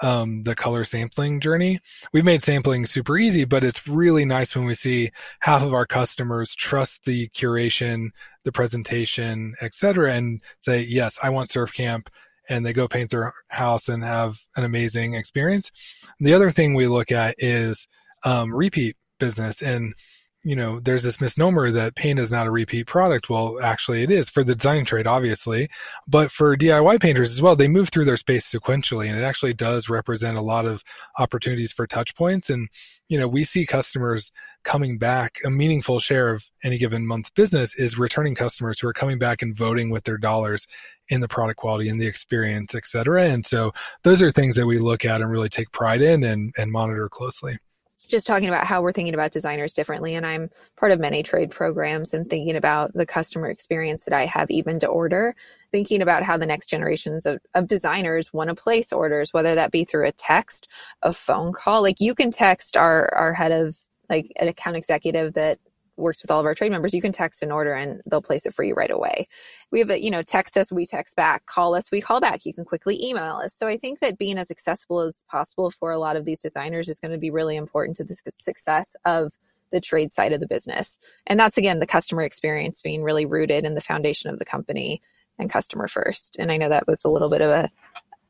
um, the color sampling journey. We've made sampling super easy, but it's really nice when we see half of our customers trust the curation, the presentation, et cetera, and say, yes, I want surf camp, and they go paint their house and have an amazing experience. The other thing we look at is um, repeat business. And you know, there's this misnomer that paint is not a repeat product. Well, actually it is for the design trade, obviously, but for D I Y painters as well. They move through their space sequentially, and it actually does represent a lot of opportunities for touch points. And, you know, we see customers coming back. A meaningful share of any given month's business is returning customers who are coming back and voting with their dollars in the product quality and the experience, et cetera. And so those are things that we look at and really take pride in and, and monitor closely. Just talking about how we're thinking about designers differently. And I'm part of many trade programs, and thinking about the customer experience that I have even to order, thinking about how the next generations of, of designers want to place orders, whether that be through a text, a phone call. Like you can text our, our head of like an account executive that works with all of our trade members, you can text an order and they'll place it for you right away. We have a, you know, text us, we text back, call us, we call back. You can quickly email us. So I think that being as accessible as possible for a lot of these designers is going to be really important to the success of the trade side of the business. And that's, again, the customer experience being really rooted in the foundation of the company and customer first. And I know that was a little bit of a,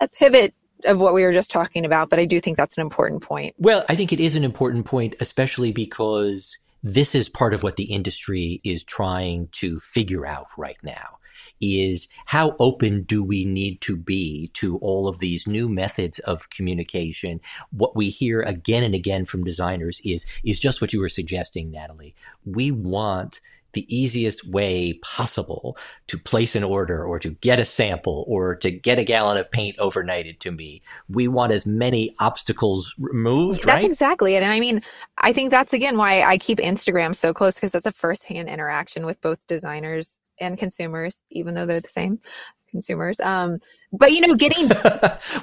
a pivot of what we were just talking about, but I do think that's an important point. Well, I think it is an important point, especially because this is part of what the industry is trying to figure out right now, is how open do we need to be to all of these new methods of communication? What we hear again and again from designers is, is just what you were suggesting, Natalie. We want the easiest way possible to place an order or to get a sample or to get a gallon of paint overnighted to me. We want as many obstacles removed, that's right? Exactly it. And I mean, I think that's, again, why I keep Instagram so close, because that's a firsthand interaction with both designers and consumers, even though they're the same consumers. Um, but, you know, getting...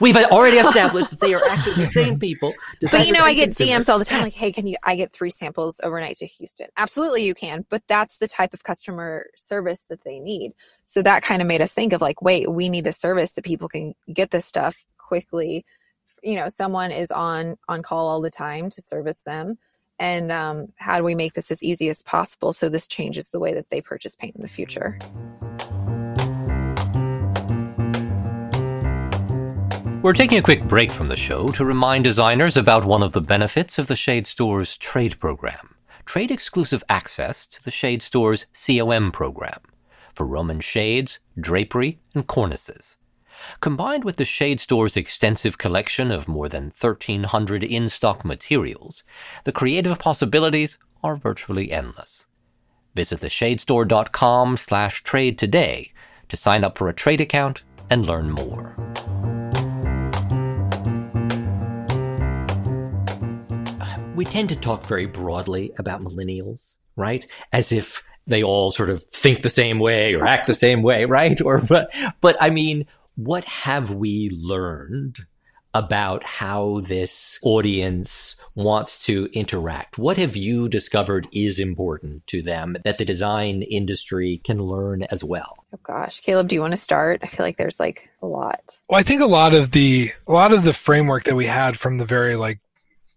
We've already established that they are actually the same people. But, you know, I get consumers. D Ms all the time, yes. Like, hey, can you, I get three samples overnight to Houston? Absolutely, you can. But that's the type of customer service that they need. So that kind of made us think of like, wait, we need a service that people can get this stuff quickly. You know, someone is on, on call all the time to service them. And um, how do we make this as easy as possible so this changes the way that they purchase paint in the future? We're taking a quick break from the show to remind designers about one of the benefits of the Shade Store's trade program, trade-exclusive access to the Shade Store's C O M program for Roman shades, drapery, and cornices. Combined with the Shade Store's extensive collection of more than thirteen hundred in-stock materials, the creative possibilities are virtually endless. Visit theshadestore.com slash trade today to sign up for a trade account and learn more. We tend to talk very broadly about millennials, right? As if they all sort of think the same way or act the same way, right? Or but, but I mean, what have we learned about how this audience wants to interact? What have you discovered is important to them that the design industry can learn as well? Oh gosh, Caleb, do you want to start? I feel like there's like a lot. Well, I think a lot of the a lot of the framework that we had from the very like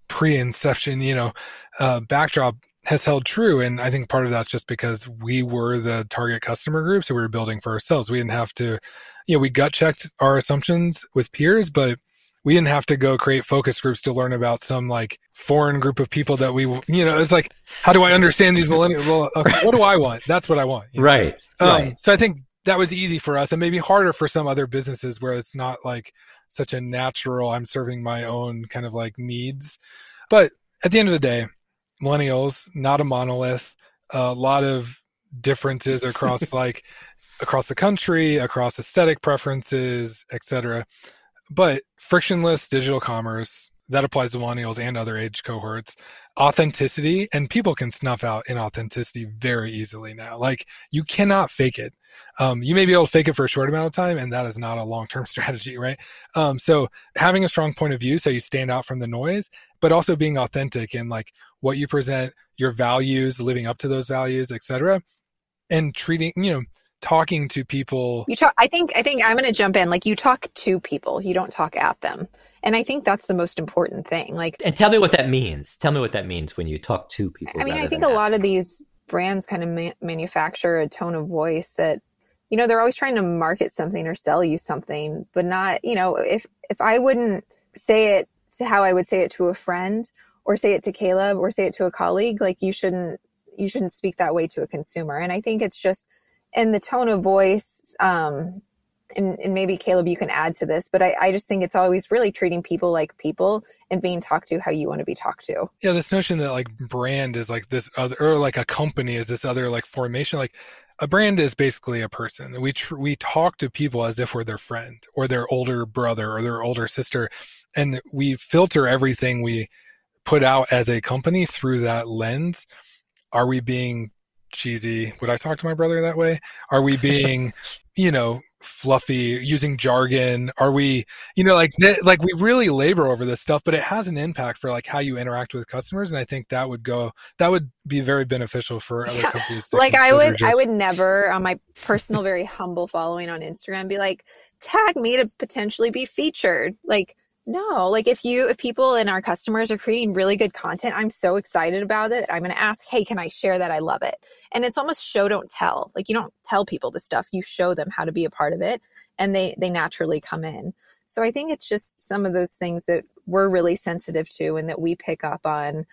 pre-inception, you know, uh, Backdrop has held true. And I think part of that's just because we were the target customer group. So we were building for ourselves. We didn't have to, you know, we gut checked our assumptions with peers, but we didn't have to go create focus groups to learn about some like foreign group of people that we, you know, it's like, how do I understand these millennials? Well, okay, what do I want? That's what I want. You know? Right. Um, right. So I think that was easy for us and maybe harder for some other businesses where it's not like such a natural, I'm serving my own kind of like needs. But at the end of the day, millennials, not a monolith, a lot of differences across like across the country, across aesthetic preferences, et cetera. But frictionless digital commerce, that applies to millennials and other age cohorts. Authenticity, and people can snuff out inauthenticity very easily now. Like you cannot fake it. Um, you may be able to fake it for a short amount of time, and that is not a long-term strategy, right? Um, so having a strong point of view so you stand out from the noise, but also being authentic in like what you present, your values, living up to those values, et cetera, and treating, you know, talking to people. You talk, I think, I think I'm going to jump in. Like you talk to people, you don't talk at them. And I think that's the most important thing. Like, and tell me what that means. Tell me what that means when you talk to people. I mean, I think a lot of these brands kind of ma- manufacture a tone of voice that, you know, they're always trying to market something or sell you something, but not, you know, if, if I wouldn't say it to how I would say it to a friend or say it to Caleb or say it to a colleague, like you shouldn't, you shouldn't speak that way to a consumer. And I think it's just, and the tone of voice, um, and, and maybe Caleb, you can add to this, but I, I just think it's always really treating people like people and being talked to how you want to be talked to. Yeah, this notion that like brand is like this other, or like a company is this other like formation. Like a brand is basically a person. We tr- we talk to people as if we're their friend or their older brother or their older sister, and we filter everything we put out as a company through that lens. Are we being cheesy? Would I talk to my brother that way? Are we being, you know, fluffy, using jargon? Are we, you know, like, like we really labor over this stuff, but it has an impact for like how you interact with customers. And I think that would go, that would be very beneficial for other yeah. companies. To like I would, just... I would never on my personal, very humble following on Instagram be like, tag me to potentially be featured. Like, no, like if you, if people and our customers are creating really good content, I'm so excited about it. I'm going to ask, hey, can I share that? I love it. And it's almost show, don't tell. Like you don't tell people this stuff. You show them how to be a part of it and they, they naturally come in. So I think it's just some of those things that we're really sensitive to and that we pick up on,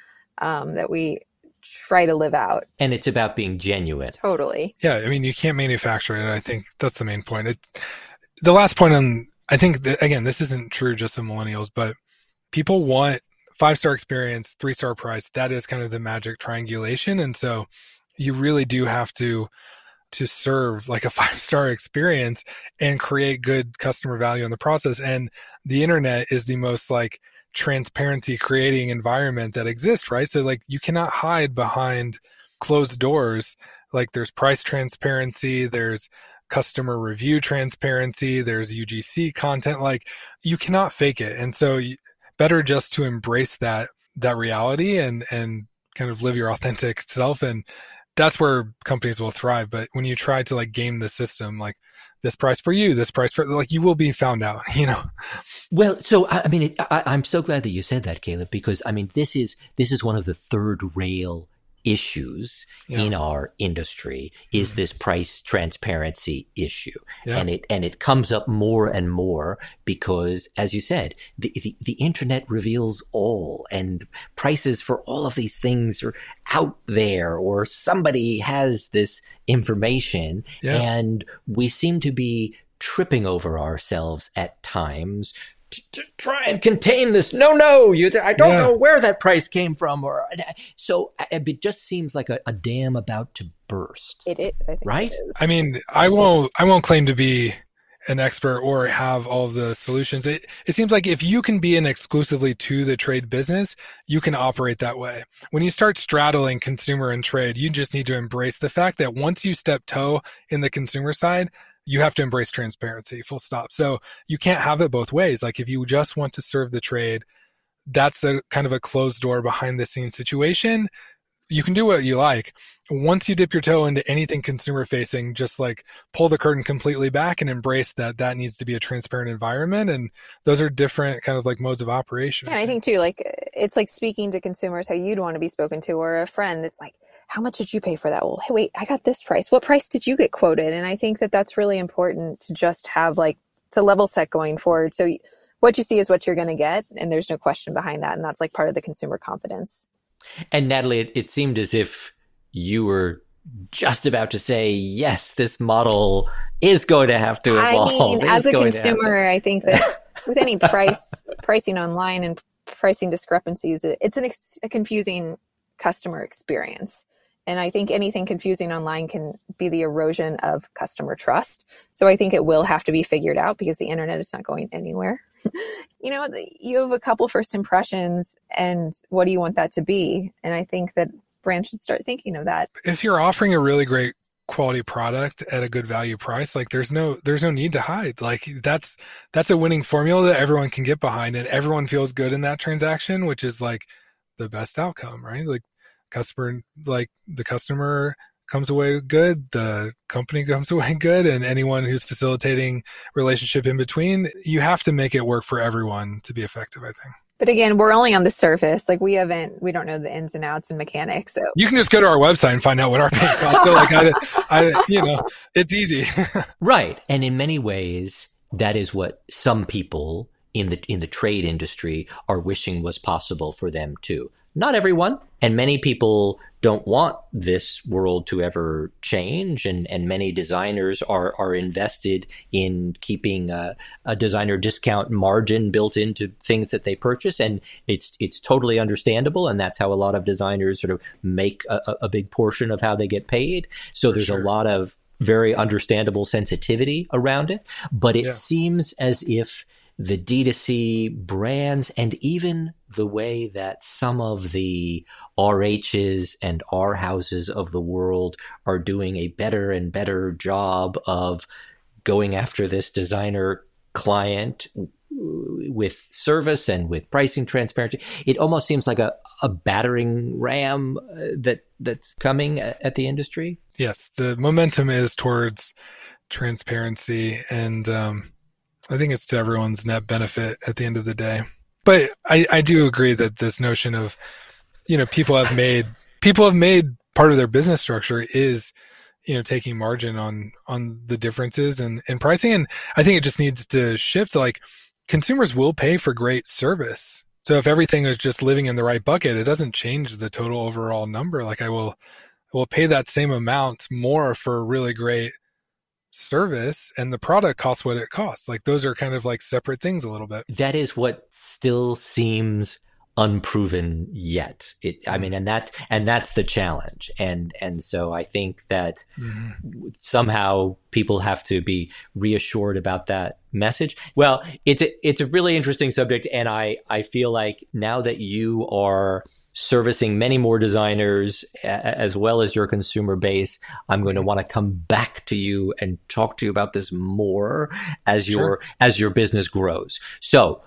um, that we try to live out. And it's about being genuine. Totally. Yeah. I mean, you can't manufacture it. I think that's the main point. It, the last point on I think that, again, this isn't true just to millennials, but people want five-star experience, three-star price. That is kind of the magic triangulation. And so you really do have to, to serve like a five-star experience and create good customer value in the process. And the internet is the most like transparency creating environment that exists, right? So like you cannot hide behind closed doors. Like there's price transparency, there's customer review transparency, there's U G C content, like you cannot fake it. And so you, better just to embrace that, that reality and, and kind of live your authentic self. And that's where companies will thrive. But when you try to like game the system, like this price for you, this price for, like you will be found out, you know? Well, so, I mean, it, I, I'm so glad that you said that, Caleb, because I mean, this is, this is one of the third rail issues yeah. in our industry is this price transparency issue. Yeah. And it and it comes up more and more because, as you said, the, the, the internet reveals all, and prices for all of these things are out there, or somebody has this information. Yeah. And we seem to be tripping over ourselves at times To, to try and contain this. No, no, you. I don't yeah. know where that price came from. Or so it just seems like a, a dam about to burst. It is, I think right? It is. I mean, I won't. I won't claim to be an expert or have all the solutions. It it seems like if you can be in exclusively to the trade business, you can operate that way. When you start straddling consumer and trade, you just need to embrace the fact that once you step toe in the consumer side, you have to embrace transparency, full stop. So you can't have it both ways. Like if you just want to serve the trade, that's a kind of a closed door behind the scenes situation. You can do what you like. Once you dip your toe into anything consumer facing, just like pull the curtain completely back and embrace that that needs to be a transparent environment. And those are different kind of like modes of operation. Yeah, I think too, like it's like speaking to consumers how you'd want to be spoken to, or a friend. It's like, how much did you pay for that? Well, hey, wait, I got this price. What price did you get quoted? And I think that that's really important to just have like to level set going forward. So what you see is what you're going to get. And there's no question behind that. And that's like part of the consumer confidence. And Natalie, it, it seemed as if you were just about to say, yes, this model is going to have to evolve. I mean, as a consumer, I think that with any price pricing online and pricing discrepancies, it, it's an ex- a confusing customer experience. And I think anything confusing online can be the erosion of customer trust. So I think it will have to be figured out because the internet is not going anywhere. You know, you have a couple first impressions and what do you want that to be? And I think that brands should start thinking of that. If you're offering a really great quality product at a good value price, like there's no there's no need to hide. Like that's that's a winning formula that everyone can get behind and everyone feels good in that transaction, which is like the best outcome, right? Like customer, like the customer comes away good, the company comes away good, and anyone who's facilitating relationship in between, you have to make it work for everyone to be effective, I think. But again, we're only on the surface. Like we haven't, we don't know the ins and outs and mechanics. So you can just go to our website and find out what our page costs. So like, I, I, you know, it's easy. Right. And in many ways, that is what some people in the, in the trade industry are wishing was possible for them too. Not everyone, and many people don't want this world to ever change, and, and many designers are are invested in keeping a, a designer discount margin built into things that they purchase, and it's it's totally understandable, and that's how a lot of designers sort of make a, a big portion of how they get paid. So For there's sure. a lot of very understandable sensitivity around it, but it yeah. seems as if the D two C brands, and even the way that some of the R H's and R houses of the world are doing a better and better job of going after this designer client with service and with pricing transparency. It almost seems like a, a battering ram that that's coming at the industry. Yes, the momentum is towards transparency, and um, I think it's to everyone's net benefit at the end of the day. But I, I do agree that this notion of, you know, people have made people have made part of their business structure is, you know, taking margin on on the differences and and pricing. And I think it just needs to shift. Like, consumers will pay for great service. So if everything is just living in the right bucket, it doesn't change the total overall number. Like, I will I will pay that same amount more for really great service, and the product costs what it costs. Like, those are kind of like separate things a little bit. That is what still seems unproven yet. It, I mean, and that's, and that's the challenge. And, and so I think that mm-hmm. somehow people have to be reassured about that message. Well, it's a, it's a really interesting subject. And I, I feel like now that you are servicing many more designers a- as well as your consumer base, I'm going to want to come back to you and talk to you about this more as sure. your, as your business grows. So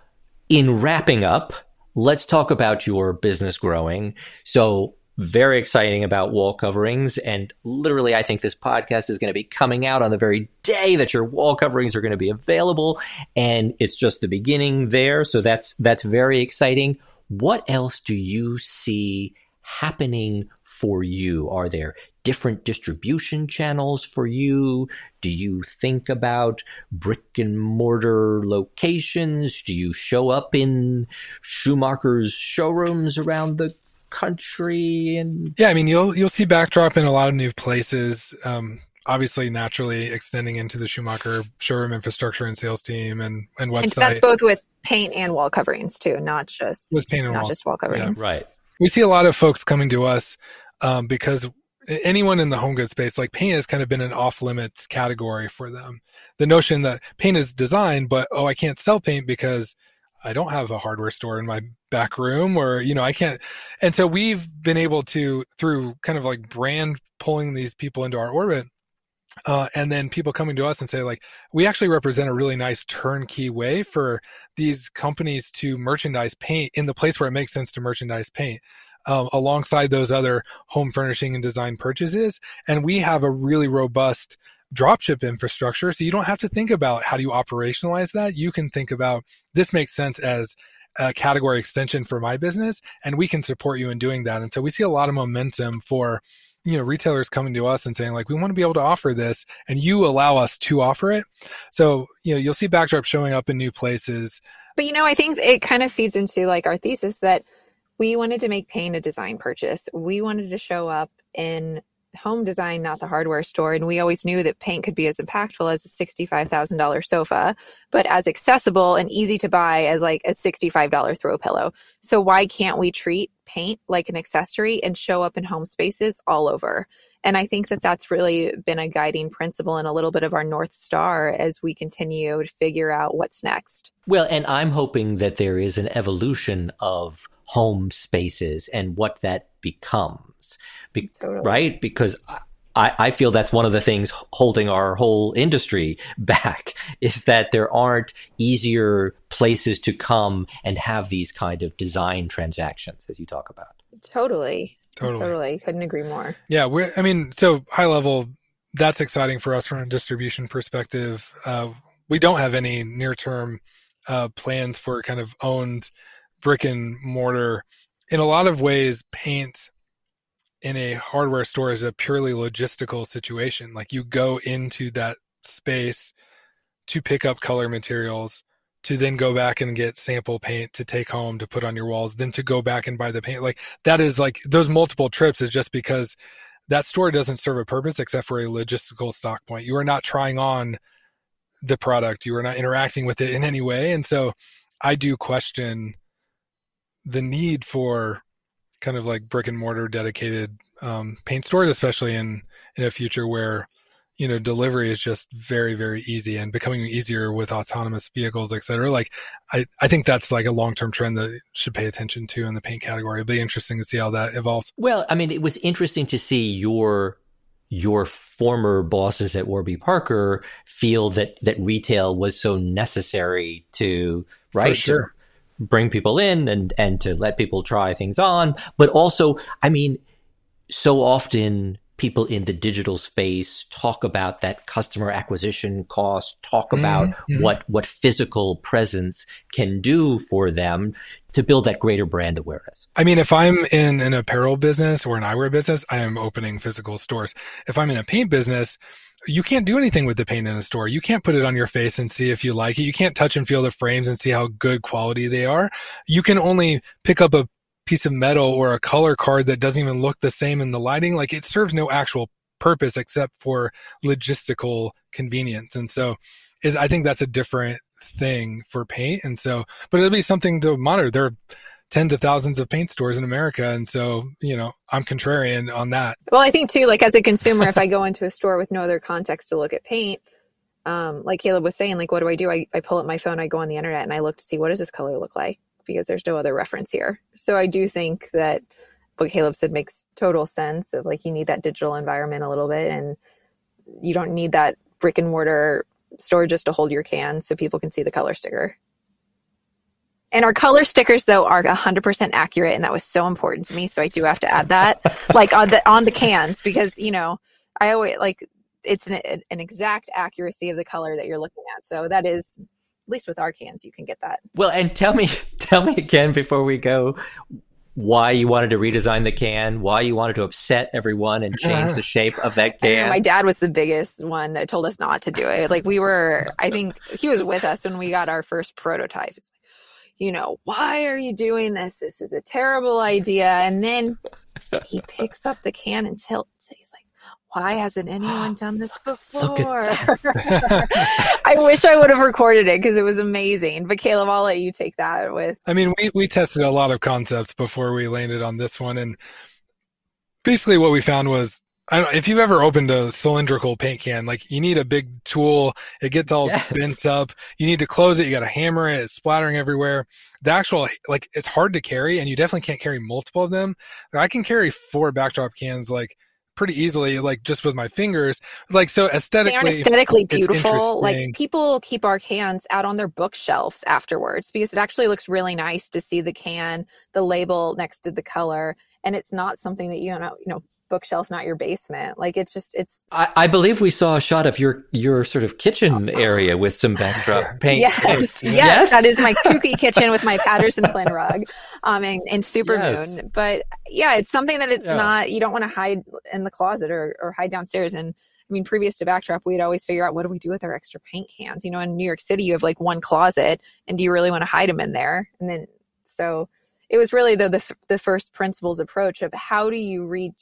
in wrapping up, let's talk about your business growing. So very exciting about wall coverings. And literally, I think this podcast is going to be coming out on the very day that your wall coverings are going to be available. And it's just the beginning there. So that's that's very exciting. What else do you see happening for you? Are there different distribution channels for you? Do you think about brick and mortar locations? Do you show up in Schumacher's showrooms around the country? And yeah, I mean, you'll you'll see Backdrop in a lot of new places. Um, obviously, naturally extending into the Schumacher showroom infrastructure and sales team and and website. And that's both with paint and wall coverings too, not just with paint and not wall. just wall coverings. Yeah, right. We see a lot of folks coming to us um, because anyone in the home goods space, like, paint has kind of been an off-limits category for them. The notion that paint is design, but, oh, I can't sell paint because I don't have a hardware store in my back room, or, you know, I can't. And so we've been able to, through kind of like brand pulling these people into our orbit, uh, and then people coming to us and say, like, we actually represent a really nice turnkey way for these companies to merchandise paint in the place where it makes sense to merchandise paint. Um, alongside those other home furnishing and design purchases. And we have a really robust dropship infrastructure. So you don't have to think about how do you operationalize that. You can think about, this makes sense as a category extension for my business, and we can support you in doing that. And so we see a lot of momentum for, you know, retailers coming to us and saying, like, we want to be able to offer this, and you allow us to offer it. So, you know, you'll see Backdrop showing up in new places. But, you know, I think it kind of feeds into like our thesis that we wanted to make paint a design purchase. We wanted to show up in home design, not the hardware store. And we always knew that paint could be as impactful as a sixty-five thousand dollars sofa, but as accessible and easy to buy as like a sixty-five dollars throw pillow. So why can't we treat paint like an accessory and show up in home spaces all over? And I think that that's really been a guiding principle and a little bit of our North Star as we continue to figure out what's next. Well, and I'm hoping that there is an evolution of home spaces and what that becomes, Be- totally. right? Because I, I feel that's one of the things holding our whole industry back, is that there aren't easier places to come and have these kind of design transactions, as you talk about. Totally. Totally. totally. Couldn't agree more. Yeah. We're, I mean, so high level, that's exciting for us from a distribution perspective. Uh, we don't have any near-term uh, plans for kind of owned brick and mortar. In a lot of ways, paint in a hardware store is a purely logistical situation. Like, you go into that space to pick up color materials, to then go back and get sample paint to take home, to put on your walls, then to go back and buy the paint. Like, that is like those multiple trips is just because that store doesn't serve a purpose except for a logistical stock point. You are not trying on the product. You are not interacting with it in any way. And so I do question the need for kind of like brick and mortar dedicated um, paint stores, especially in, in a future where, you know, delivery is just very, very easy and becoming easier with autonomous vehicles, et cetera. Like, I, I think that's like a long-term trend that should pay attention to in the paint category. It'd be interesting to see how that evolves. Well, I mean, it was interesting to see your your former bosses at Warby Parker feel that that retail was so necessary to, right, sure. to bring people in and, and to let people try things on. But also, I mean, so often people in the digital space talk about that customer acquisition cost, talk about mm-hmm. what what physical presence can do for them to build that greater brand awareness. I mean, if I'm in an apparel business or an eyewear business, I am opening physical stores. If I'm in a paint business, you can't do anything with the paint in a store. You can't put it on your face and see if you like it. You can't touch and feel the frames and see how good quality they are. You can only pick up a piece of metal or a color card that doesn't even look the same in the lighting. Like, it serves no actual purpose except for logistical convenience. And so is, I think that's a different thing for paint. And so, but it'll be something to monitor. There are tens of thousands of paint stores in America. And so, you know, I'm contrarian on that. Well, I think too, like as a consumer, if I go into a store with no other context to look at paint, um, like Caleb was saying, like, what do I do? I, I pull up my phone, I go on the internet and I look to see, what does this color look like? Because there's no other reference here. So I do think that what Caleb said makes total sense of, like, you need that digital environment a little bit, and you don't need that brick and mortar store just to hold your can so people can see the color sticker. And our color stickers, though, are one hundred percent accurate, and that was so important to me, so I do have to add that, like, on the on the cans, because, you know, I always, like, it's an, an exact accuracy of the color that you're looking at. So that is... at least with our cans, you can get that. Well, and tell me, tell me again before we go, why you wanted to redesign the can, why you wanted to upset everyone and change the shape of that can. My dad was the biggest one that told us not to do it. Like, we were, I think he was with us when we got our first prototype. It's like, you know, why are you doing this? This is a terrible idea. And then he picks up the can and tilts it. Why hasn't anyone done this before? I wish I would have recorded it because it was amazing. But Caleb, I'll let you take that with. I mean, we, we tested a lot of concepts before we landed on this one. And basically what we found was, I don't, if you've ever opened a cylindrical paint can, like, you need a big tool. It gets all yes. bent up. You need to close it. You got to hammer it. It's splattering everywhere. The actual, like, it's hard to carry, and you definitely can't carry multiple of them. I can carry four Backdrop cans, like, pretty easily, like, just with my fingers. Like, so aesthetically, they aren't aesthetically beautiful. Like, people keep our cans out on their bookshelves afterwards because it actually looks really nice to see the can, the label next to the color, and it's not something that you know, you know, bookshelf, not your basement. Like, it's just, it's. I, I believe we saw a shot of your your sort of kitchen area with some Backdrop paint. yes, yes, yes, that is my kooky kitchen with my Patterson Flynn rug, um, and, and Supermoon. Yes. But yeah, it's something that it's yeah. not. You don't want to hide in the closet or or hide downstairs. And I mean, previous to Backdrop, we'd always figure out, what do we do with our extra paint cans? You know, in New York City, you have like one closet, and do you really want to hide them in there? And then so it was really the the, the first principles approach of how do you read.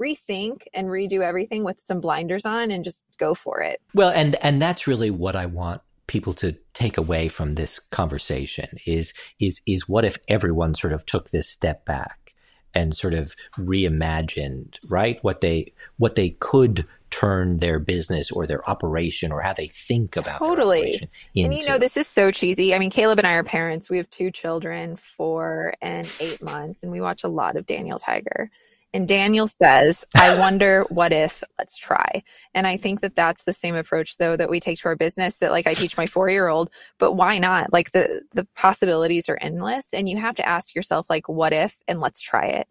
rethink and redo everything with some blinders on and just go for it. Well, and and that's really what I want people to take away from this conversation is is is what if everyone sort of took this step back and sort of reimagined, right? What they what they could turn their business or their operation or how they think about totally. Their operation into. And you know, this is so cheesy. I mean, Caleb and I are parents. We have two children, four and eight months, and we watch a lot of Daniel Tiger. And Daniel says, I wonder what if, let's try. And I think that that's the same approach, though, that we take to our business that, like, I teach my four-year-old, but why not? Like, the, the possibilities are endless, and you have to ask yourself, like, what if, and let's try it.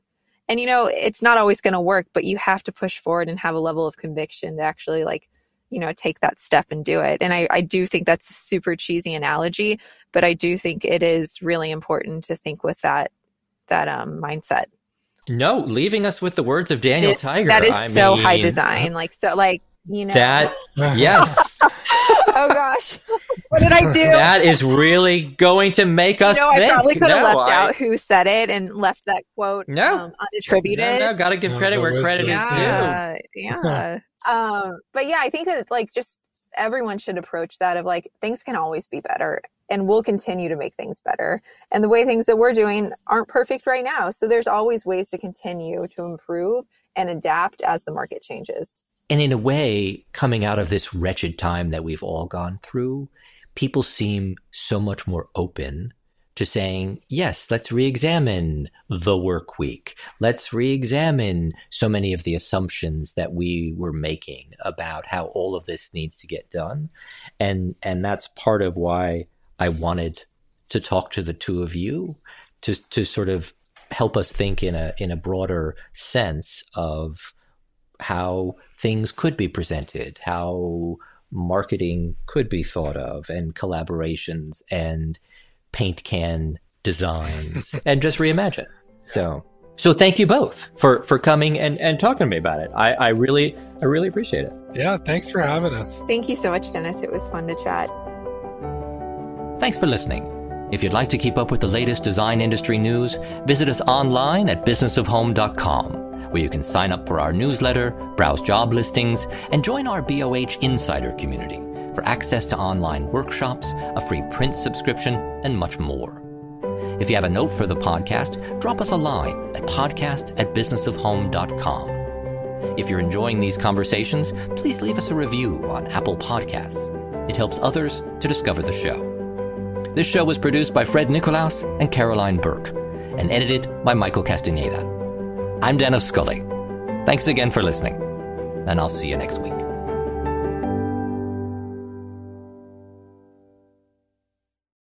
And, you know, it's not always going to work, but you have to push forward and have a level of conviction to actually, like, you know, take that step and do it. And I, I do think that's a super cheesy analogy, but I do think it is really important to think with that, that um, mindset. No, leaving us with the words of Daniel it's, Tiger. That is I so mean, high design. Like, so, like, you know. That, yes. Oh, gosh. What did I do? That is really going to make us know, think. No, I probably could have no, left I... out who said it and left that quote no. um, unattributed. No, no, got to give credit no, where credit is due. Yeah, yeah. um, but, yeah, I think that, like, just everyone should approach that of, like, things can always be better. And we'll continue to make things better. And the way things that we're doing aren't perfect right now. So there's always ways to continue to improve and adapt as the market changes. And in a way, coming out of this wretched time that we've all gone through, people seem so much more open to saying, yes, let's re-examine the work week. Let's re-examine so many of the assumptions that we were making about how all of this needs to get done. And, and that's part of why I wanted to talk to the two of you to, to sort of help us think in a, in a broader sense of how things could be presented, how marketing could be thought of, and collaborations and paint can designs and just reimagine. So, so thank you both for, for coming and, and talking to me about it. I, I really, I really appreciate it. Yeah. Thanks for having us. Thank you so much, Dennis. It was fun to chat. Thanks for listening. If you'd like to keep up with the latest design industry news, visit us online at business of home dot com, where you can sign up for our newsletter, browse job listings, and join our B O H Insider community for access to online workshops, a free print subscription, and much more. If you have a note for the podcast, drop us a line at podcast at business of home dot com. If you're enjoying these conversations, please leave us a review on Apple Podcasts. It helps others to discover the show. This show was produced by Fred Nicolaus and Caroline Burke and edited by Michael Castaneda. I'm Dennis Scully. Thanks again for listening, and I'll see you next week.